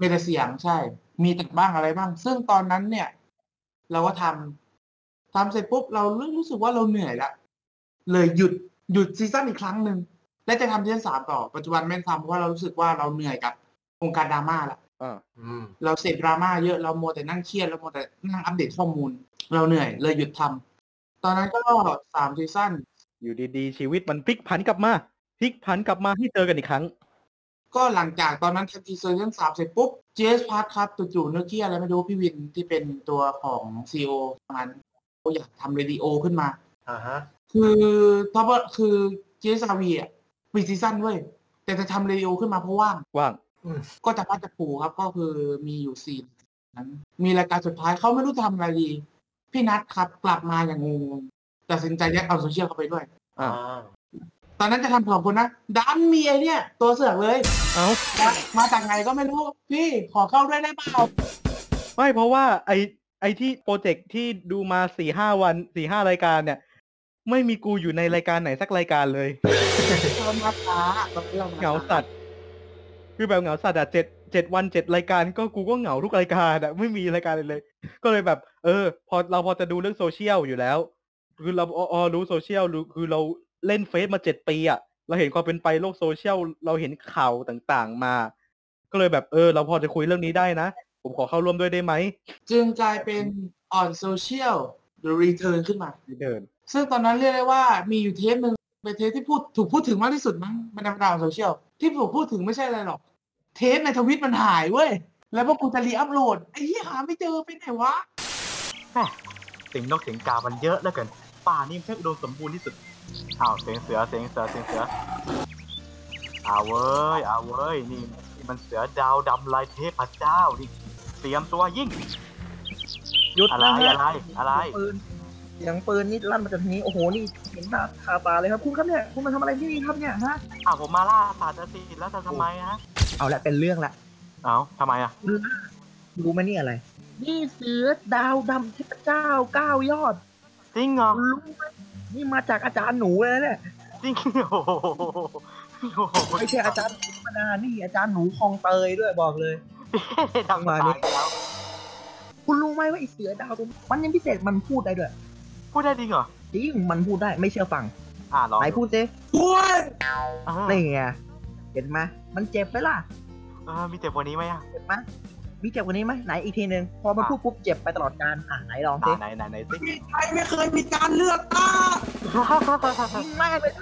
มีแต่เสียงใช่มีแต่บ้างอะไรบ้างซึ่งตอนนั้นเนี่ยเราก็ทำทำเสร็จปุ๊บเรารู้สึกว่าเราเหนื่อยแล้วเลยหยุดหยุดซีซั่นอีกครั้งหนึ่งและจะทำซีซั่นสามต่อปัจจุบันไม่ทำเพราะว่าเรารู้สึกว่าเราเหนื่อยกับวงการดราม่าละเราเสพดราม่าเยอะเราโมแต่นั่งเครียดเราโมแต่นั่งอัปเดตข้อมูลเราเหนื่อยเลยหยุดทำตอนนั้นก็สามซีซั่นอยู่ดีๆชีวิตมันพลิกผันกลับมาพลิกผันกลับมาให้เจอกันอีกครั้งก็หลังจากตอนนั้นทำซีซั่นสามเสร็จปุ๊บเจสพาร์ทครับจู่ๆเนื้อเกี้ยอะไรไม่รู้พี่วินที่เป็นตัวของ ซี อี โอ ประมาณเขาอยากทำเรดิโอขึ้นมาอ่าฮะคือท็อปคือเจสอาวีอ่ะปีซีซั่นเว้ยแต่จะทำเรดิโอขึ้นมาเพราะว่างว่างก็จะพัดจะปูครับก็คือมีอยู่ซีนนั้นมีรายการสุดท้ายเขาไม่รู้ทำอะไรดีพี่นัทครับกลับมาอย่างงงตัดสินใจแยกเอาโซเชียลเข้าไปด้วยอ่าตอนนั้นจะทำสองคนนะดันมีไอเนี่ยตัวเสือกเลยเอ้ามาจากไงก็ไม่รู้พี่ขอเข้าด้วยได้เปล่าไม่เพราะว่าไอไอที่โปรเจกต์ที่ดูมา สี่ห้า วัน สี่ห้า รายการเนี่ยไม่มีกูอยู่ในรายการไหนสักรายการเลยมาช้าเหงาสัตว์คือแบบเหงาสัตว์อ่ะเจ็ด เจ็ดวันเจ็ดรายการก็กูก็เหงาทุกรายการอ่ะไม่มีรายการเลยเลยก็เลยแบบเออพอเราพอจะดูเรื่องโซเชียลอยู่แล้วคือเราอ๋อรู้โซเชียลรู้คือเราเล่นเฟซมาเจ็ดปีอ่ะเราเห็นความเป็นไปโลกโซเชียลเราเห็นข่าวต่างๆมาก็เลยแบบเออเราพอจะคุยเรื่องนี้ได้นะผมขอเข้าร่วมด้วยได้ไหมจึงกลายเป็นออนโซเชียลรีเทิร์นขึ้นมารีเทิร์นซึ่งตอนนั้นเรียกได้ว่ามีอยู่เทปนึงเป็นเทปที่พูดถูกพูดถึงมากที่สุดมั้งบรรดาดาวโซเชียลที่ผมพูดถึงไม่ใช่อะไรหรอกเทปในทวิตมันหายเว้ยแล้วพวกกูจะรีอัพโหลดไอ้เหี้ยหาไม่เจอไปไหนวะเสียงนกเสียงกามันเยอะแล้วกันป่านี่มันแค่อุดมสมบูรณ์ที่สุดอ้าวเสียงเสือเสียงเสือเสียงเสืออ้าวเว้ยอ้าวเว้ยนี่มันเสือดาวดำลายเทพเจ้านี่เตรียมตัวยิงหยุดอะไรอะไรอะไร เสียงปืนนี่ลั่นมาจากนี้โอ้โหนี่เห็นตาคาตาเลยครับคุณครับเนี่ยคุณมาทำอะไรที่นี่ครับเนี่ยฮะอ้าวผมมาล่าสาดตีแล้วจะทำไมฮะเอาละเป็นเรื่องละเอาทำไมอ่ะรู้ไหมนี่อะไรนี่เสือดาวดำเทพเจ้าเก้ายอดจริงเหรอรู้ไหมนี่มาจากอาจารย์หนูเลยนะเนี่ยจริงโอ้โหไม่ใช่อาจารย์ธรรมดานี่อาจารย์หนูคลองเตยด้วยบอกเลยทำมาเนี่ยคุณรู้ไหมว่าไอเสือดาวตัวมันยังพิเศษมันพูดได้ด้วยพูดได้จริงเหรอจริงมันพูดได้ไม่เชื่อฟังอ่าลองไหนพูดสิพูดนี่ไงเห็นไหมมันเจ็บไหมล่ะเออมีเจ็บกว่านี้ไหมอ่ะเจ็บไหมมีเจ็บกว่านี้ไหมไหนอีกทีนึงพอมันพูดปุ๊บเจ็บไปตลอดการอ่าไหนลองสิไหนไหนไหนสิใครไม่เคยมีการเลือกตั้งยิงแม่งเลย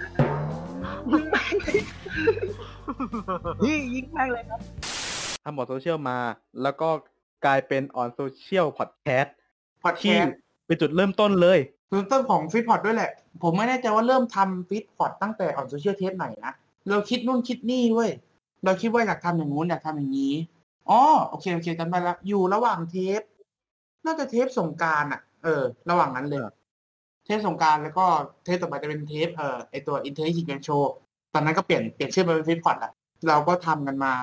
ยิงแม่งเลยยิงแม่งเลยครับทำบอดโซเชียลมาแล้วก็กลายเป็นออนโซเชียลพอดแคสต์พอดแคสต์เป็นจุดเริ่มต้นเลยจุดต้นของฟีดพอดด้วยแหละผมไม่แน่ใจว่าเริ่มทำฟีดพอดตั้งแต่ออนโซเชียลเทปไหนนะเราคิดนู่นคิดนี่เว้ยเราคิดว่าอยากทำอย่างงู้นอยากทำอย่างนี้อ๋อโอเคโอเคจำได้ละอยู่ระหว่างเทปน่าจะเทปสงกรานต์อ่ะเออระหว่างนั้นเลยเทปสงกรานต์แล้วก็เทปต่อไปจะเป็นเทปเอ่อไอตัวอินเทอร์เน็ตแกนโชว์ตอนนั้นก็เปลี่ยนเปลี่ยนชื่อมาเป็นฟีดพอดละเราก็ทำกันมา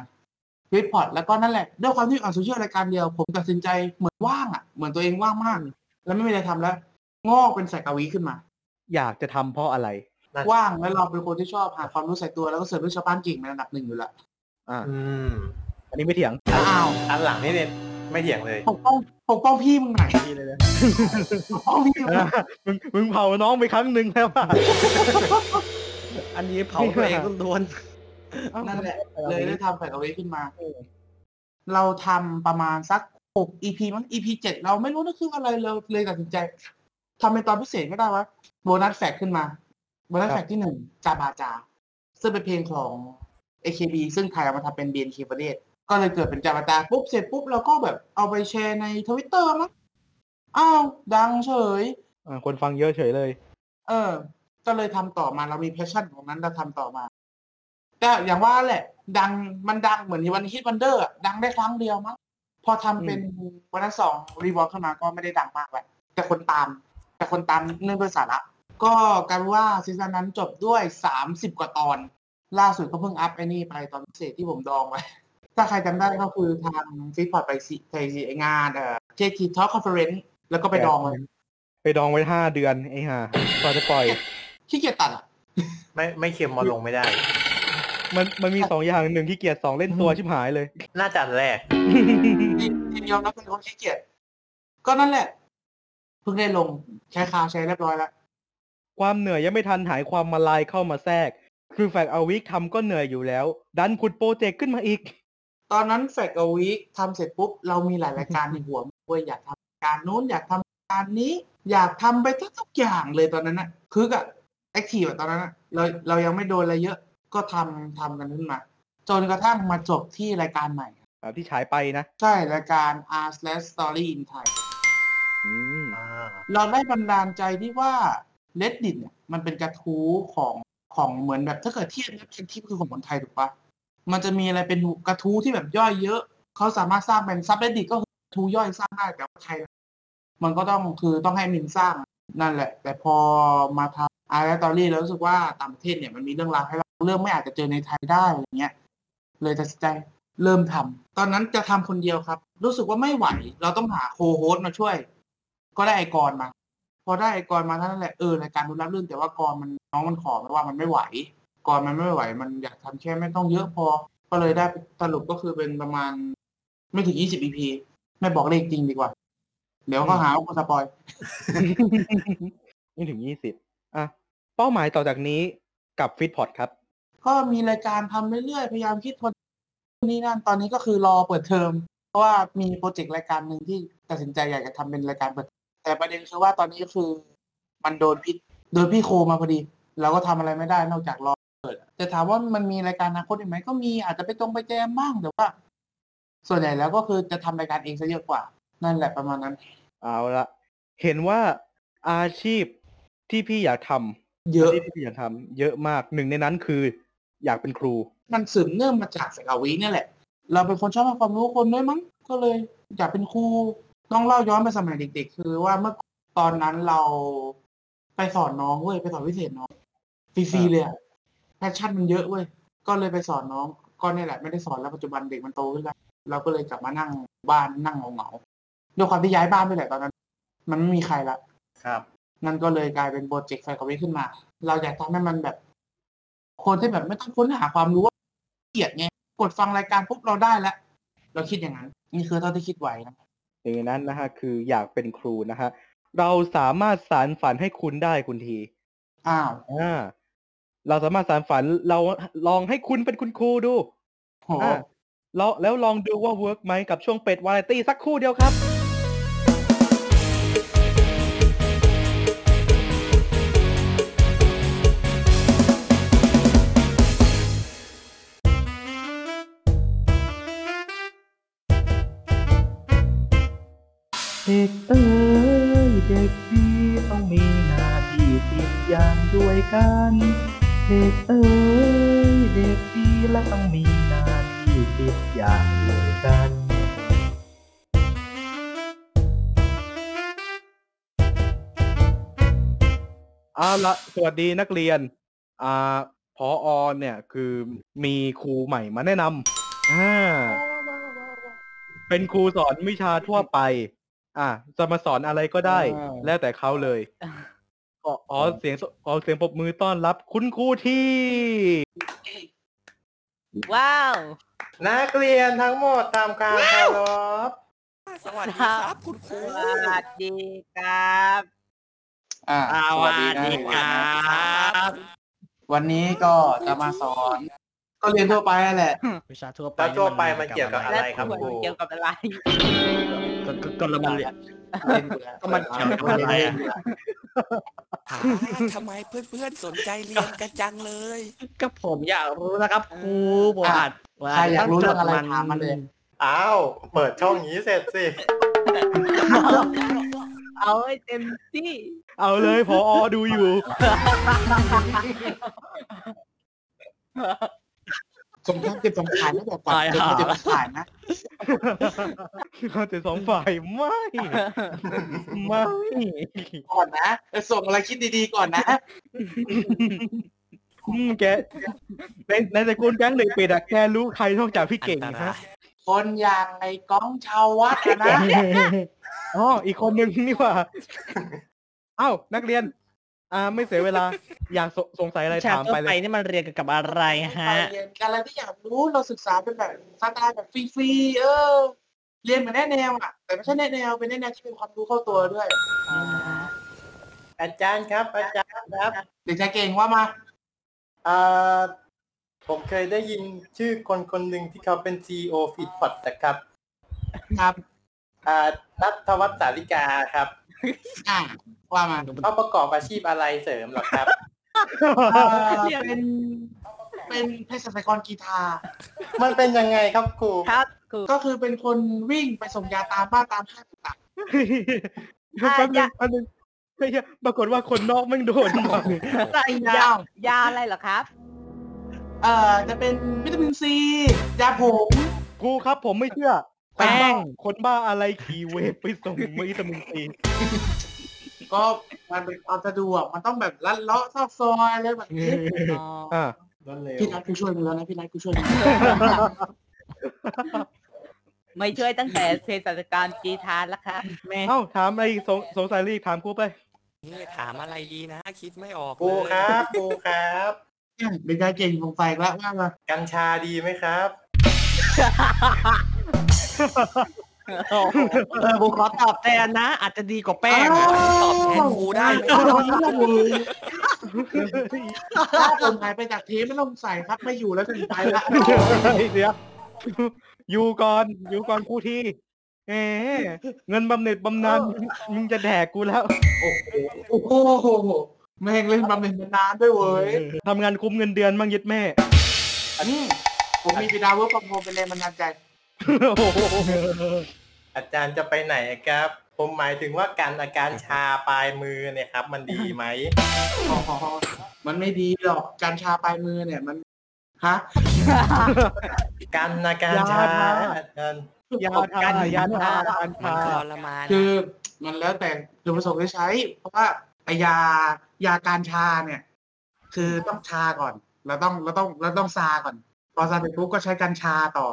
ฟีดพอดแล้วก็นั่นแหละด้วยความที่ออนโซเชียลรายการเดียวผมตัดสินใจเหมือนว่างอ่ะเหมือนตัวเองว่างมากแล้วไม่มีอะไรทำแล้วงอกเป็นสายกวีขึ้นมาอยากจะทำเพราะอะไรว่างแล้วเราเป็นคนที่ชอบหาความรู้ใส่ตัวแล้วก็เสิร์ฟด้วยชาวบ้านเก่งในระดับหนึ่งอยู่ละอ่าอันนี้ไม่เถียงอ้าวอันหลังนี่เนี่ยไม่เถียงเลยปกป้องปกป้องพี่มึงหน่อยดีเลยนะปกป้องพี่มึงมึงเผาน้องไปครั้งนึงแล้วอ่ะอันนี้เผาตัวเองล้วนนั่นแหละเลยได้ทำสายกวีขึ้นมาเราทำประมาณสักหก อี พี มั้ง อี พี เจ็ดเราไม่รู้นั่นคืออะไรเราเลยตัดสินใจทำเป็นตอนพิเศษก็ได้วะโบนัสแฟกขึ้นมาโบนัสแฟกที่หนึ่งจาบาจาซึ่งเป็นเพลงของ เอ เค บี ซึ่งไทยเอามาทำเป็น บี เอ็น เค ประเทศก็เลยเกิดเป็นจาบาจาปุ๊บเสร็จปุ๊บเราก็แบบเอาไปแชร์ใน Twitter มั้งอ้าวดังเฉยอ่าคนฟังเยอะเฉยเลยเออก็เลยทำต่อมาเรามีแพชชั่นของนั้นเราทำต่อมาก็อย่างว่าแหละดังมันดังเหมือนวันฮิตวันเดอร์ดังได้ครั้งเดียวมั้งพอทำเป็นวันที่สองรีวอล์คขึ้นมาก็ไม่ได้ดังมากแหละแต่คนตามแต่คนตามเนื่องด้วยสาระก็กลายเป็นว่าซีซั่นนั้นจบด้วยสามสิบกว่าตอนล่าสุดก็เพิ่งอัพไอ้นี่ไปตอนพิเศษที่ผมดองไว้ถ้าใครจำได้ก็คือทางฟีดพอดไปสิไปงานเอ่อเจทีทอล์คคอนเฟอเรนซ์แล้วก็ไปดองไว้ไปดองไว้ห้าเดือนไอ้ห่าก่อนจะปล่อยขี้เกียจตัดอ่ะไม่ไม่เค็มมาลงไม่ได้มันมันมีสองอย่างหนึ่งขี้เกียจสองเล่นตัวชิบหายเลยน่าจัดแรกจริงยอมรับเป็นคนขี้เกียจก็นั่นแหละเพิ่งได้ลงใช้คาวใช้เรียบร้อยแล้วความเหนื่อยยังไม่ทันหายความมาลายเข้ามาแทรกคือแฟกเอาวีคทำก็เหนื่อยอยู่แล้วดันขุดโปรเจกต์ขึ้นมาอีกตอนนั้นแฟกเอาวีคทำเสร็จปุ๊บเรามีหลายรายการในหัวเว้ยอยากทำการโน้นอยากทำการนี้อยากทำไปทุกอย่างเลยตอนนั้นนะคือกับแอคทีฟตอนนั้นนะเราเรายังไม่โดนอะไรเยอะก็ทำทำกันขึ้นมาจนกระทั่งมาจบที่รายการใหม่ที่ฉายไปนะใช่รายการ r/storyinthai เราได้บันดาลใจที่ว่า Reddit เนี่ยมันเป็นกระทู้ของของเหมือนแบบถ้าเกิดเทียบกับเทียบคือของคนไทยถูกปะมันจะมีอะไรเป็นกระทู้ที่แบบย่อยเยอะเขาสามารถสร้างเป็น subreddit ก็คือกระทู้ย่อยสร้างได้แต่ว่าไทยมันก็ต้องคือต้องให้มินสร้างนั่นแหละแต่พอมาทำ r/story แล้วรู้สึกว่าต่างประเทศเนี่ยมันมีเรื่องราวให้เริ่มไม่อาจจะเจอในไทยได้อะไรเงี้ยเลยตัดสินใจเริ่มทำตอนนั้นจะทำคนเดียวครับรู้สึกว่าไม่ไหวเราต้องหาโคโฮสต์มาช่วยก็ได้ไอกรมาพอได้ไอกรมาเท่านั้นแหละเออรายการดูรับเรื่องแต่ว่ากรมันน้องมันขอมาว่ามันไม่ไหวกรมันไม่ไหวมันอยากทำแค่ไม่ต้องเยอะพอก็เลยได้สรุปก็คือเป็นประมาณไม่ถึงยี่สิบ อี พี ไม่บอกเลขจริงดีกว่าเดี๋ยวก็หาว่าสปอยไม่ถึงยี่สิบอ่ะเป้าหมายต่อจากนี้กับฟีดพอดครับก็มีรายการทำเรื่อยๆพยายามคิดคนนี้นั่นตอนนี้ก็คือรอเปิดเทอมเพราะว่ามีโปรเจกต์รายการหนึ่งที่ตัดสินใจอยากจะทำเป็นรายการเปิดแต่ประเด็นคือว่าตอนนี้คือมันโดนพี่โดนพี่โคมาพอดีเราก็ทำอะไรไม่ได้นอกจากรอเปิดแต่ถามว่ามันมีรายการอนาคตอีกไหมก็มีอาจจะไปตรงไปแจมบ้างแต่ว่าส่วนใหญ่แล้วก็คือจะทำรายการเองซะเยอะกว่านั่นแหละประมาณนั้นเอาละเห็นว่าอาชีพที่พี่อยากทำเยอะที่พี่อยากทำเยอะมากหนึ่งในนั้นคืออยากเป็นครูมันสืบเนื่องมาจากสายกวีนี่แหละเราเป็นคนชอบให้ความรู้คนด้วยมั้งก็เลยอยากเป็นครูต้องเล่าย้อนไปสมัยเด็กๆคือว่าเมื่อ ตอนนั้นเราไปสอนน้องเว้ยไปสอนพิเศษน้องซีซีเลยอะแพชชั่นมันเยอะเว้ยก็เลยไปสอนน้องก็เนี่ยแหละไม่ได้สอนแล้วปัจจุบันเด็กมันโตขึ้นแล้วเราก็เลยกลับมานั่งบ้านนั่งเหงาๆด้วยความที่ย้ายบ้านไปแหละตอนนั้นมันไม่มีใครละครับนั่นก็เลยกลายเป็นโปรเจกต์ไฟคอมมิชขึ้นมาเราอยากทำให้มันแบบคนที่แบบไม่ต้องค้นหาความรู้ว่าเกลียดไงกดฟังรายการปุ๊บเราได้แล้วเราคิดอย่างนั้นนี่คือเท่าที่คิดไหวนะอย่างนั้นนะฮะคืออยากเป็นครูนะฮะเราสามารถสานฝันให้คุณได้คุณทีอ้าวอ่าเราสามารถสานฝันเราลองให้คุณเป็นคุณครูดูโหแล้วแล้วลองดูว่าเวิร์กไหมกับช่วงเป็ดวาไรตี้สักครู่เดียวครับเด็กเอ๋ยเด็กดีต้องมีหน้าที่สิบอย่างด้วยกันเด็กเอ๋ยเด็กดีและต้องมีหน้าที่สิบอย่างด้วยกันเอาละสวัสดีนักเรียนอ่าผอ.เนี่ยคือมีครูใหม่มาแนะนำอ่าเป็นครูสอนวิชาทั่วไปอ่ะจะมาสอนอะไรก็ได้แล้วแต่เขาเลยขอขอเสียงขอเสียงปรบมือต้อนรับคุณครูที่ว้าวนักเรียนทั้งหมดตามการเคารพสวัสดีครับคุณครูสวัสดีครับอ่าสวัสดีครับวันนี้ก็จะมาสอนก็เรียนทั่วไปแหละวิชาทั่วไปทั่วไปมันเกี่ยวกับอะไรครับครูเกี่ยวกับอะไรก็ก็ก็ละมันเรียนก็มันเกี่ยวกับอะไรทำไมเพื่อนๆสนใจเรียนกันจังเลยก็ผมอยากรู้นะครับครูบอดใครอยากรู้เรื่องอะไรถามมาเลยอ้าวเปิดช่องนี้เสร็จสิเอาให้เต็มที่เอาเลยผอ.ดูอยู่สมการเจ็บสองฝ่ายไม่บอกก่อนเจ็บเจ็บฝ่ายนะเจ็บสองฝ่ายไม่ไม่ก่อนนะส่งอะไรคิดดีๆก่อนนะแกในในสกุลแก๊งเลยเป็ดอะแกรู้ใครนอกจากพี่เก่งนะคนอย่างไอ้ก้องชาววัดนะอ๋ออีกคนนึงนี่ว่าเอ้านักเรียนอ่าไม่เสียเวลาอยากสงสัยอะไรถามไปเลยนี่มันเรียนกับอะไรฮะเรียนอะไรที่อยากรู้เราศึกษาเป็นแบบสไตล์แบบฟรีๆเออเรียนเหมือนแนะแนวอ่ะแต่ไม่ใช่แนะแนวเป็นแนะแนวที่มีความรู้เข้าตัวด้วยอาจารย์ครับอาจารย์ครับเด็กชายเก่งว่ามาอ่าผมเคยได้ยินชื่อคนคนหนึ่งที่เขาเป็น ซี อี โอ Feedpod นะครับครับอ่านัทวัฒน์สาริกาครับอ่าว่ามาเขาประกอบอาชีพอะไรเสริมหรอครับเป็นเป็นเภสัชกรกีฬามันเป็นยังไงครับครูครับก็คือเป็นคนวิ่งไปส่งยาตามบ้านตามห้างต่างๆอันนึงอันนึงปรากฏว่าคนนอกไม่โดนใส่ยายาอะไรหรอครับเอ่อจะเป็นวิตามินซียาผงครูครับผมไม่เชื่อแป้งคนบ้าอะไรขี่เวฟไปส่งวิตามินซีก็มันเป็นความสะดวกมันต้องแบบลัดเลาะซอกซอยอะไรแบบนี้อ่าพี่นัทกูช่วยมึงแล้วนะพี่นัทกูช่วยไม่ช่วยตั้งแต่เภสัชกรกีทานแล้วค่ะแม่เอ้าถามอะไรสงสัยรีบถามครูไปนี่ถามอะไรดีนะคิดไม่ออกเลยครูครับครูครับเป็นการเก่งลงไปแล้วว่ามากัญชาดีไหมครับเออผมขอตอบแทนนะอาจจะดีกว่าแป้งตอบแทนกูได้เลยถ้าผมหายไปจากทีไม่ต้องใส่ครับไม่อยู่แล้วจะไปละเดี๋ยวอยู่ก่อนอยู่ก่อนกูทีเอ๊ะเงินบำเหน็จบำนาญมึงจะแดกกูแล้วโอ้โหแม่งเล่นบำเหน็จบำนาญด้วยเว้ยทำงานคุ้มเงินเดือนมั่งยึดแม่อันนี้ผมมีบิดาเวิร์กฟรอมโฮมเป็นแรงบันดาลใจอาจารย์จะไปไหนครับผมหมายถึงว่าการอาการชาปลายมือเนี่ยครับมันดีไหมมันไม่ดีหรอกการชาปลายมือเนี่ยมันฮะการอาการชาอาจารย์ยาทายาทาอันทาคือ มันแล้วแต่จุดประสงค์ที่ใช้เพราะว่ายายาการชาเนี่ยคือต้องชาก่อนเราต้องเราต้องเราต้องซาก่อนพอซาไปปุ๊บก็ใช้กัญชาต่อ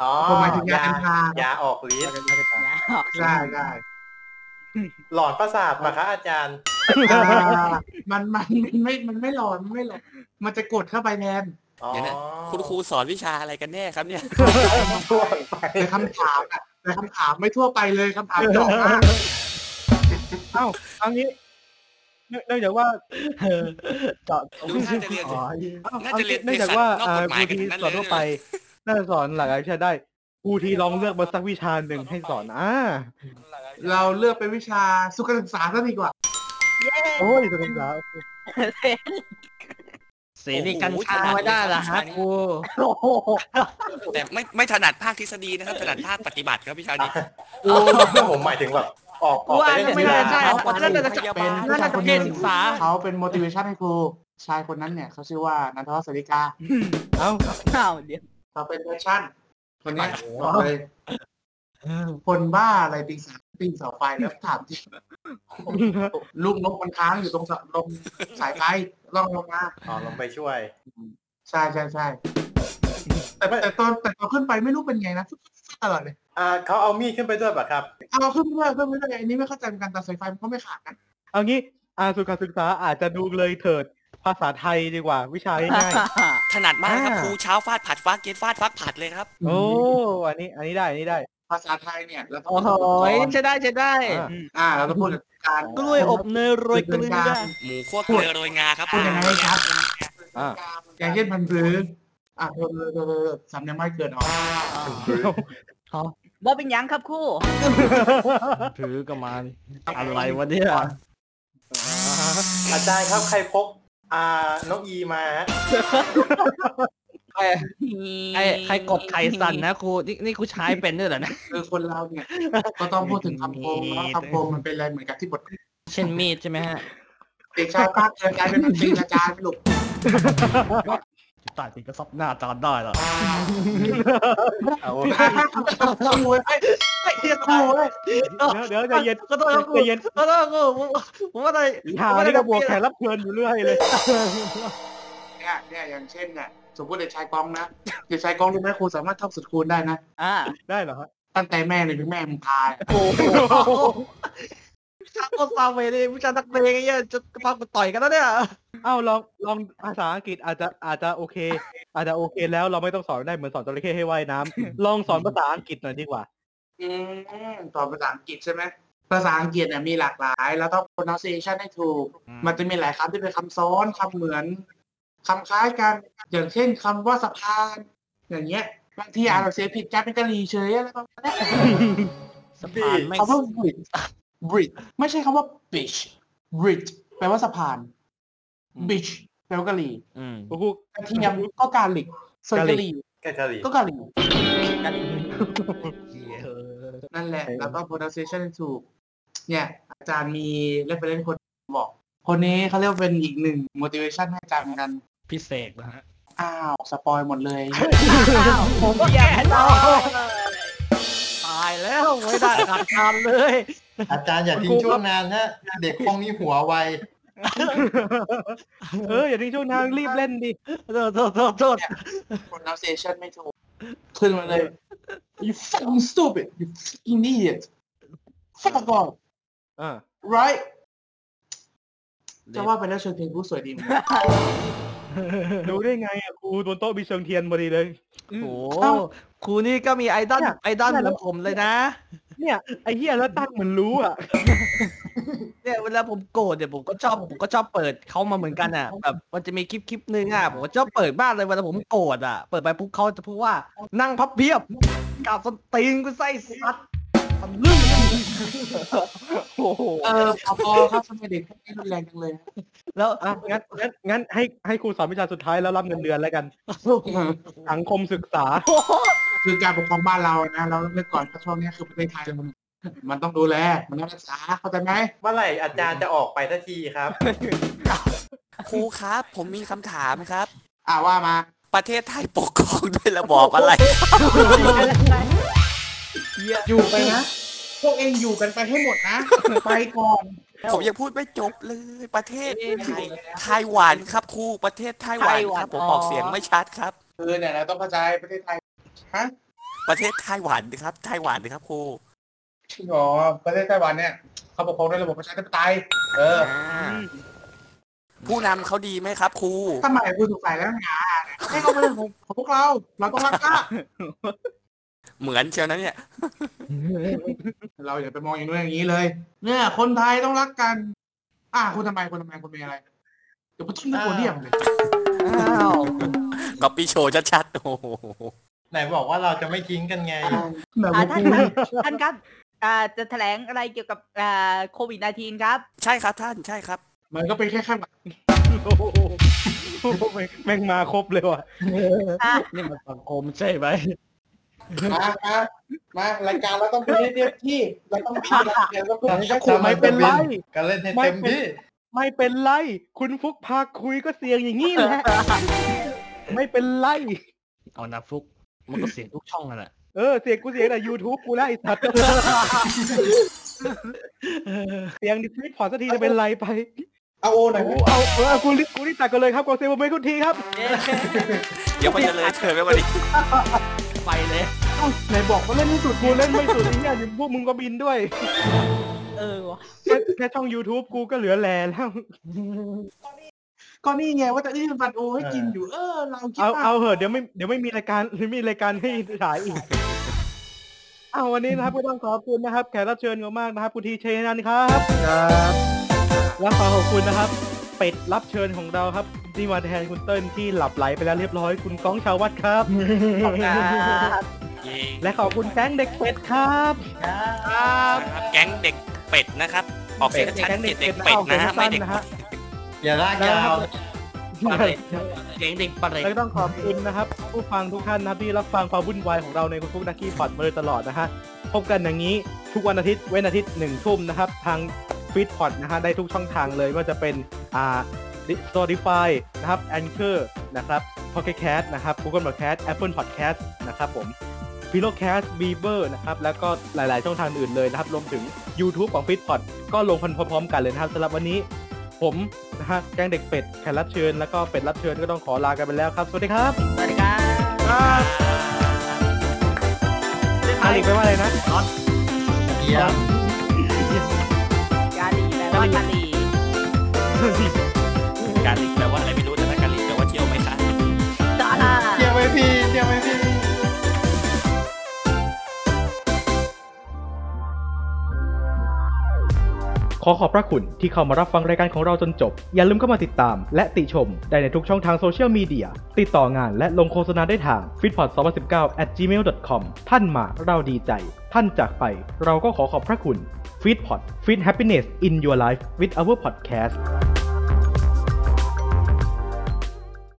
อ๋อหมายถึงยากัญชายาออกฤทธิ์ใช่ใช่หลอดประสาทป่ะคะอาจารย์มันมันมันไม่มันไม่หลอดมันไม่หลอดมันจะกดเข้าไปแทนอ๋อคุณครูสอนวิชาอะไรกันแน่ครับเนี่ยทั่วไปคำถามอ่ะแต่คำถามไม่ทั่วไปเลยคำถามเจาะมากเอ้าเอางี้เนื่องจากว่าเจาะดูน่าจะเรียนน่าจะเรียนเนื่องจากว่าครูที่สอนทั่วไปน่าจะสอนหลักวิชาได้ครูที่ลองเลือกมาสักวิชาหนึ่งให้สอนอ่าเราเลือกเป็นวิชาสุขศึกษาซะดีกว่าโอ้ยสุขศึกษาเสรีกัญชาไม่ได้เหรอฮะครูแต่ไม่ไม่ถนัดภาคทฤษฎีนะครับถนัดภาคปฏิบัติครับวิชานี้โอ้ผมหมายถึงแบบออกออกไปเล่นกีฬาเขาเป็นนักศึกษาเขาเป็น motivation ให้ครูชายคนนั้นเนี่ยเขาชื่อว่านันทวัฒน์ สริกาเอ้าเอ้าเดี๋ยวเขาเป็น passion คนนี้บอกเลยคนบ้าอะไรปีศาจปีนเสาไฟแล้วถามจริงลูกนกมันค้างอยู่ตรงลมสายไฟล่องลงมาอ๋อลงไปช่วยใช่ใช่ใช่แต่แต่ตอนแต่ตอนขึ้นไปไม่รู้เป็นไงนะตลอดเลยอ่าเขาเอามีดขึ้นไปด้วยป่ะครับเอาขึ้นไปด้วยขึ้นไปด้วยอันนี้ไม่เข้าใจเหมือนกันแต่สายไฟมันก็ไม่ขาดนะเอางี้อ่าสุขศึกษาอาจจะดูเลยเถิดภาษาไทยดีกว่าวิชาง่ายๆถนัดมากครับครูเช้าฟาดผัดฟาดเกณฑ์ฟาดฟักผัดเลยครับโอ้อันนี้อันนี้ได้อันนี้ได้ภาษาไทยเนี่ยเราต้องโอ้ยใช่ได้ใช่ได้อ่าเราต้องพูดกับการกล้วยอบเนยโรยเกลือหมูคั่วเกลือโรยงาครับพูดยังไงครับอ่าแกงเย็นพันธุ์พื้นอ่ะเออๆๆซ้ำยังไม่เกิดออกอ๋อบ่เป็นหยังครับครูถือก็มาอะไรวะเนี่ยอาจารย์ครับใครพกอ่าน้องอีมาฮะไอ้ไอ้ใครกดไข่สั่นนะครูนี่นี่ครูใช้เป็นด้วยเหรอนะคือคนเราเนี่ยก็ต้องพูดถึงคำโกงแล้วคำโกงมันเป็นอะไรเหมือนกับที่บทเช่นมีดใช่ไหมฮะเด็กชายภาคเกินกลายเป็นนักตีอาจารย์หลุดตายตีก็ซับหน้าจานได้เหรอเอาไอ้ไอ้เดี๋ยวเดี๋ยวใจเย็นใจเย็นก็ต้องกูผมว่าอะไรผมว่าอะไรบวกแขนรับเงินอยู่เรื่อยเลยเนี่ยเนี่ยอย่างเช่นเนี่ยสมมติเด็กชายกองนะเด็กชายกองรู้ไหมครูสามารถท่องสูตรคูณได้นะอ่าได้เหรอครับตั้งแต่แม่เลยเป็นแม่มึงตายโอ้โหผู้ชายก็ซาเวเลยผู้ชายตักเตะไอ้เนี่ยจะพาไปต่อยกันแล้วเนี่ยเอ้าลองลองภาษาอังกฤษอาจจะอาจจะโอเคอาจจะโอเคแล้วเราไม่ต้องสอนได้เหมือนสอนจระเข้ให้ว่ายน้ำลองสอนภาษาอังกฤษหน่อยดีกว่าอืมสอนภาษาอังกฤษใช่ไหมภาษาอังกฤษเนี่ยมีหลากหลายแล้วต้อง pronunciation ให้ถูกมันจะมีหลายคำที่เป็นคำซ้อนคำเหมือนคำคล้ายกันอย่างเช่นคำว่าสะพานอย่างเงี้ยบางทีอ่านออกเสียงผิดกลายเป็นกะหรี่เฉยอะไรประมาณนั้นสะพานไม่เขาว่า bridge bridge ไม่ใช่คำว่า beach bridge แปลว่าสะพาน beach แปลว่ากะหรี่กระเทียมก็กาลิกส่วนกะหรี่ก็กะหรี่นั่นแหละแล้วก็ pronunciation ถูกเนี่ยอาจารย์มี reference คนบอกคนนี้เขาเรียกว่าเป็นอีกหนึ่ง motivation ให้อาจารย์เหมือนกันพิเศษนะฮะอ้าวสปอยหมดเลยผมก็แย่แล้วตายแล้วไม่ได้ขับทำเลยอาจารย์อย่าทิ้งช่วงนานฮะเด็กคงนี้หัวไวเอออย่าทิ้งช่วงนานรีบเล่นดิโทษโทษโทษโทษ pronunciation ไม่ถูกขึ้นมาเลย you fucking stupid you fucking idiot fuck off อ่า right จะว่าไปแล้วเชิญเพลงผู้สวยดีมั้ยรู้ได้ไงอ่ะครูบนโต๊ะมีเชิงเทียนพอดีเลยโอ้ครูนี่ก็มีไอดอลไอดอลเหมือนผมเลยนะเนี่ยไอ้เหี้ยแล้วตั้งเหมือนรู้อ่ะเนี่ยเวลาผมโกรธเนี่ยผมก็ชอบผมก็ชอบเปิดเค้ามาเหมือนกันอ่ะแบบมันจะมีคลิปคลิปนึงอ่ะผมก็ชอบเปิดบ้านเลยเวลาผมโกรธอ่ะเปิดไปปุ๊บเค้าจะพูดว่านั่งพับเพียบกราบส้นตีนกูไส้สัตว์ทำเรื่องโอ้โหเออพอครับสมัยเด็กพวกนี้รุนแรงจังเลยแล้วอ่ะงั้นงั้นงั้นให้ให้ครูสอนวิชาสุดท้ายแล้วรับเงินเดือนแล้วกันสังคมศึกษาคือการปกครองบ้านเรานะเราเมื่อก่อนช่วงนี้คือประเทศไทยมันมันต้องดูแลมันต้องรักษาเข้าใจไหมเมื่อไหร่อาจารย์จะออกไปทันทีครับครูครับผมมีคำถามครับอ่าว่ามาประเทศไทยปกครองด้วยระบอบอะไรอยู่ไปนะ วกเองอยู่กันไปให้หมดนะไปก่อนผมยังพูดไม่จบเลยประเทศไทยไต้หวันครับครูประเทศไต้หวันครับผมออกเสียงไม่ชัดครับคือเนี่ยนะต้องเข้าใจประเทศไทยฮะประเทศไต้หวันนะครับไต้หวันนะครับครูอ๋อประเทศไต้หวันเนี่ยเขาปกครองด้วยระบบประชาธิปไตยเออผู้นำเขาดีไหมครับครูทำไมครูถูกใส่แล้วงาให้เขาเป็นของพวกเราเราต้องรักษาเหมือนเชียวนะเนี่ยเราอย่าไปมองอย่างนู้นอย่างนี้เลยเนี่ยคนไทยต้องรักกันอ่ะคุณทำไมคุณทำไมคุณมีอะไรเดี๋ยวไปทุ่มทุกคนเรียบเลยอ้าวกับปีโชว์ชัดๆโอ้โหไหนบอกว่าเราจะไม่ทิ้งกันไงท่านท่านครับจะแถลงอะไรเกี่ยวกับโควิดสิบเก้า ครับใช่ครับท่านใช่ครับมันก็เป็นแค่ข้างหลังแม่งมาครบเลยว่ะนี่มันสังคมใช่ไหมมามารายการเราต้องเป็นเรียบที่เราต้องมีระเบียบเราต้องมีจะไม่เป็นไรการเล่นเต็มที่ไม่เป็นไรคุณฟุกพาคุยก็เสียงอย่างนี้แหละไม่เป็นไรเอานะฟุกมันก็เสียงทุกช่องนั่นแหละเออเสียงกูเสียงใน YouTube กูแล้วไอ้สัตว์เสียงดิสมิสพอสักทีจะเป็นไรไปเอาโอหน่อยเอาเออกูรีบกูรีบตัดกันเลยครับกอเซลผมไม่คุ้นทีครับเดี๋ยวมันจะเลยเธอไปวันนี้ไปเลยไหนบอกว่าเล่นไม่สุดกูเล่นไม่สุดนี่เนี่ยพวกมึงก็บินด้วยเออแค่ช่อง YouTube กูก็เหลือแลแล้วก็นี่ไงว่าจะอื้อฟันโอให้กินอยู่เออเราคิดเอาเอาเหอะเดี๋ยวไม่เดี๋ยวไม่มีรายการหรือมีรายการให้ฉายอีกเอาวันนี้นะครับก็ต้องขอบคุณนะครับแขกรับเชิญมากนะครับคุณทีเชนันครับครับและขอขอบคุณนะครับเป็ดรับเชิญของเราครับที่มาแทนคุณเติ้ลที่หลับไหลไปแล้วเรียบร้อยคุณก้องชาววัดครับขอบคุณครับและขอบคุณแก๊งเด็กเป็ดครับครับแก๊งเด็กเป็ดนะครับออกเสียงชัดเด็กเป็ดนะฮะไม่เด็กอย่าลากยาวเสียงเด็กประเด็นก็ต้องขอบคุณนะครับผู้ฟังทุกท่านนะครับที่รับฟังความวุ่นวายของเราในคุณฟุกนักกี้พอดมาโดยตลอดนะฮะพบกันอย่างนี้ทุกวันอาทิตย์เว้นอาทิตย์หนึ่งทุ่มนะครับทางFeedpod นะฮะได้ทุกช่องทางเลยว่าจะเป็นอ่า Spotify นะครับ Anchor นะครับ Pocket Cast นะครับ Google Podcast Apple Podcast นะครับผม Podcast Beaver นะครับแล้วก็หลายๆช่องทางอื่นเลยนะครับรวมถึง YouTube ของ Feedpod ก็ลงพร้อมๆกันเลยนะครับสำหรับวันนี้ผมนะฮะแกงเด็กเป็ดแขกรับเชิญแล้วก็เป็ดรับเชิญก็ต้องขอลากันไปแล้วครับสวัสดีครับสวัสดีครับครับอันนี้ไปว่าอะไรนะน็อตเกียร์กาลีกาลีแปลว่าอะไรไม่รู้นะกาลีแปลว่าเที่ยวไหมคะเที่ยวไหมพี่เที่ยวไหมพี่ขอขอบพระคุณที่เข้ามารับฟังรายการของเราจนจบอย่าลืมเข้ามาติดตามและติชมได้ในทุกช่องทางโซเชียลมีเดียติดต่องานและลงโฆษณาได้ทาง ฟีดพอด สองพันสิบเก้า แอท จีเมล ดอท คอม ท่านมาเราดีใจท่านจากไปเราก็ขอขอบพระคุณFeedpod, Feed Happiness in Your Life with our podcast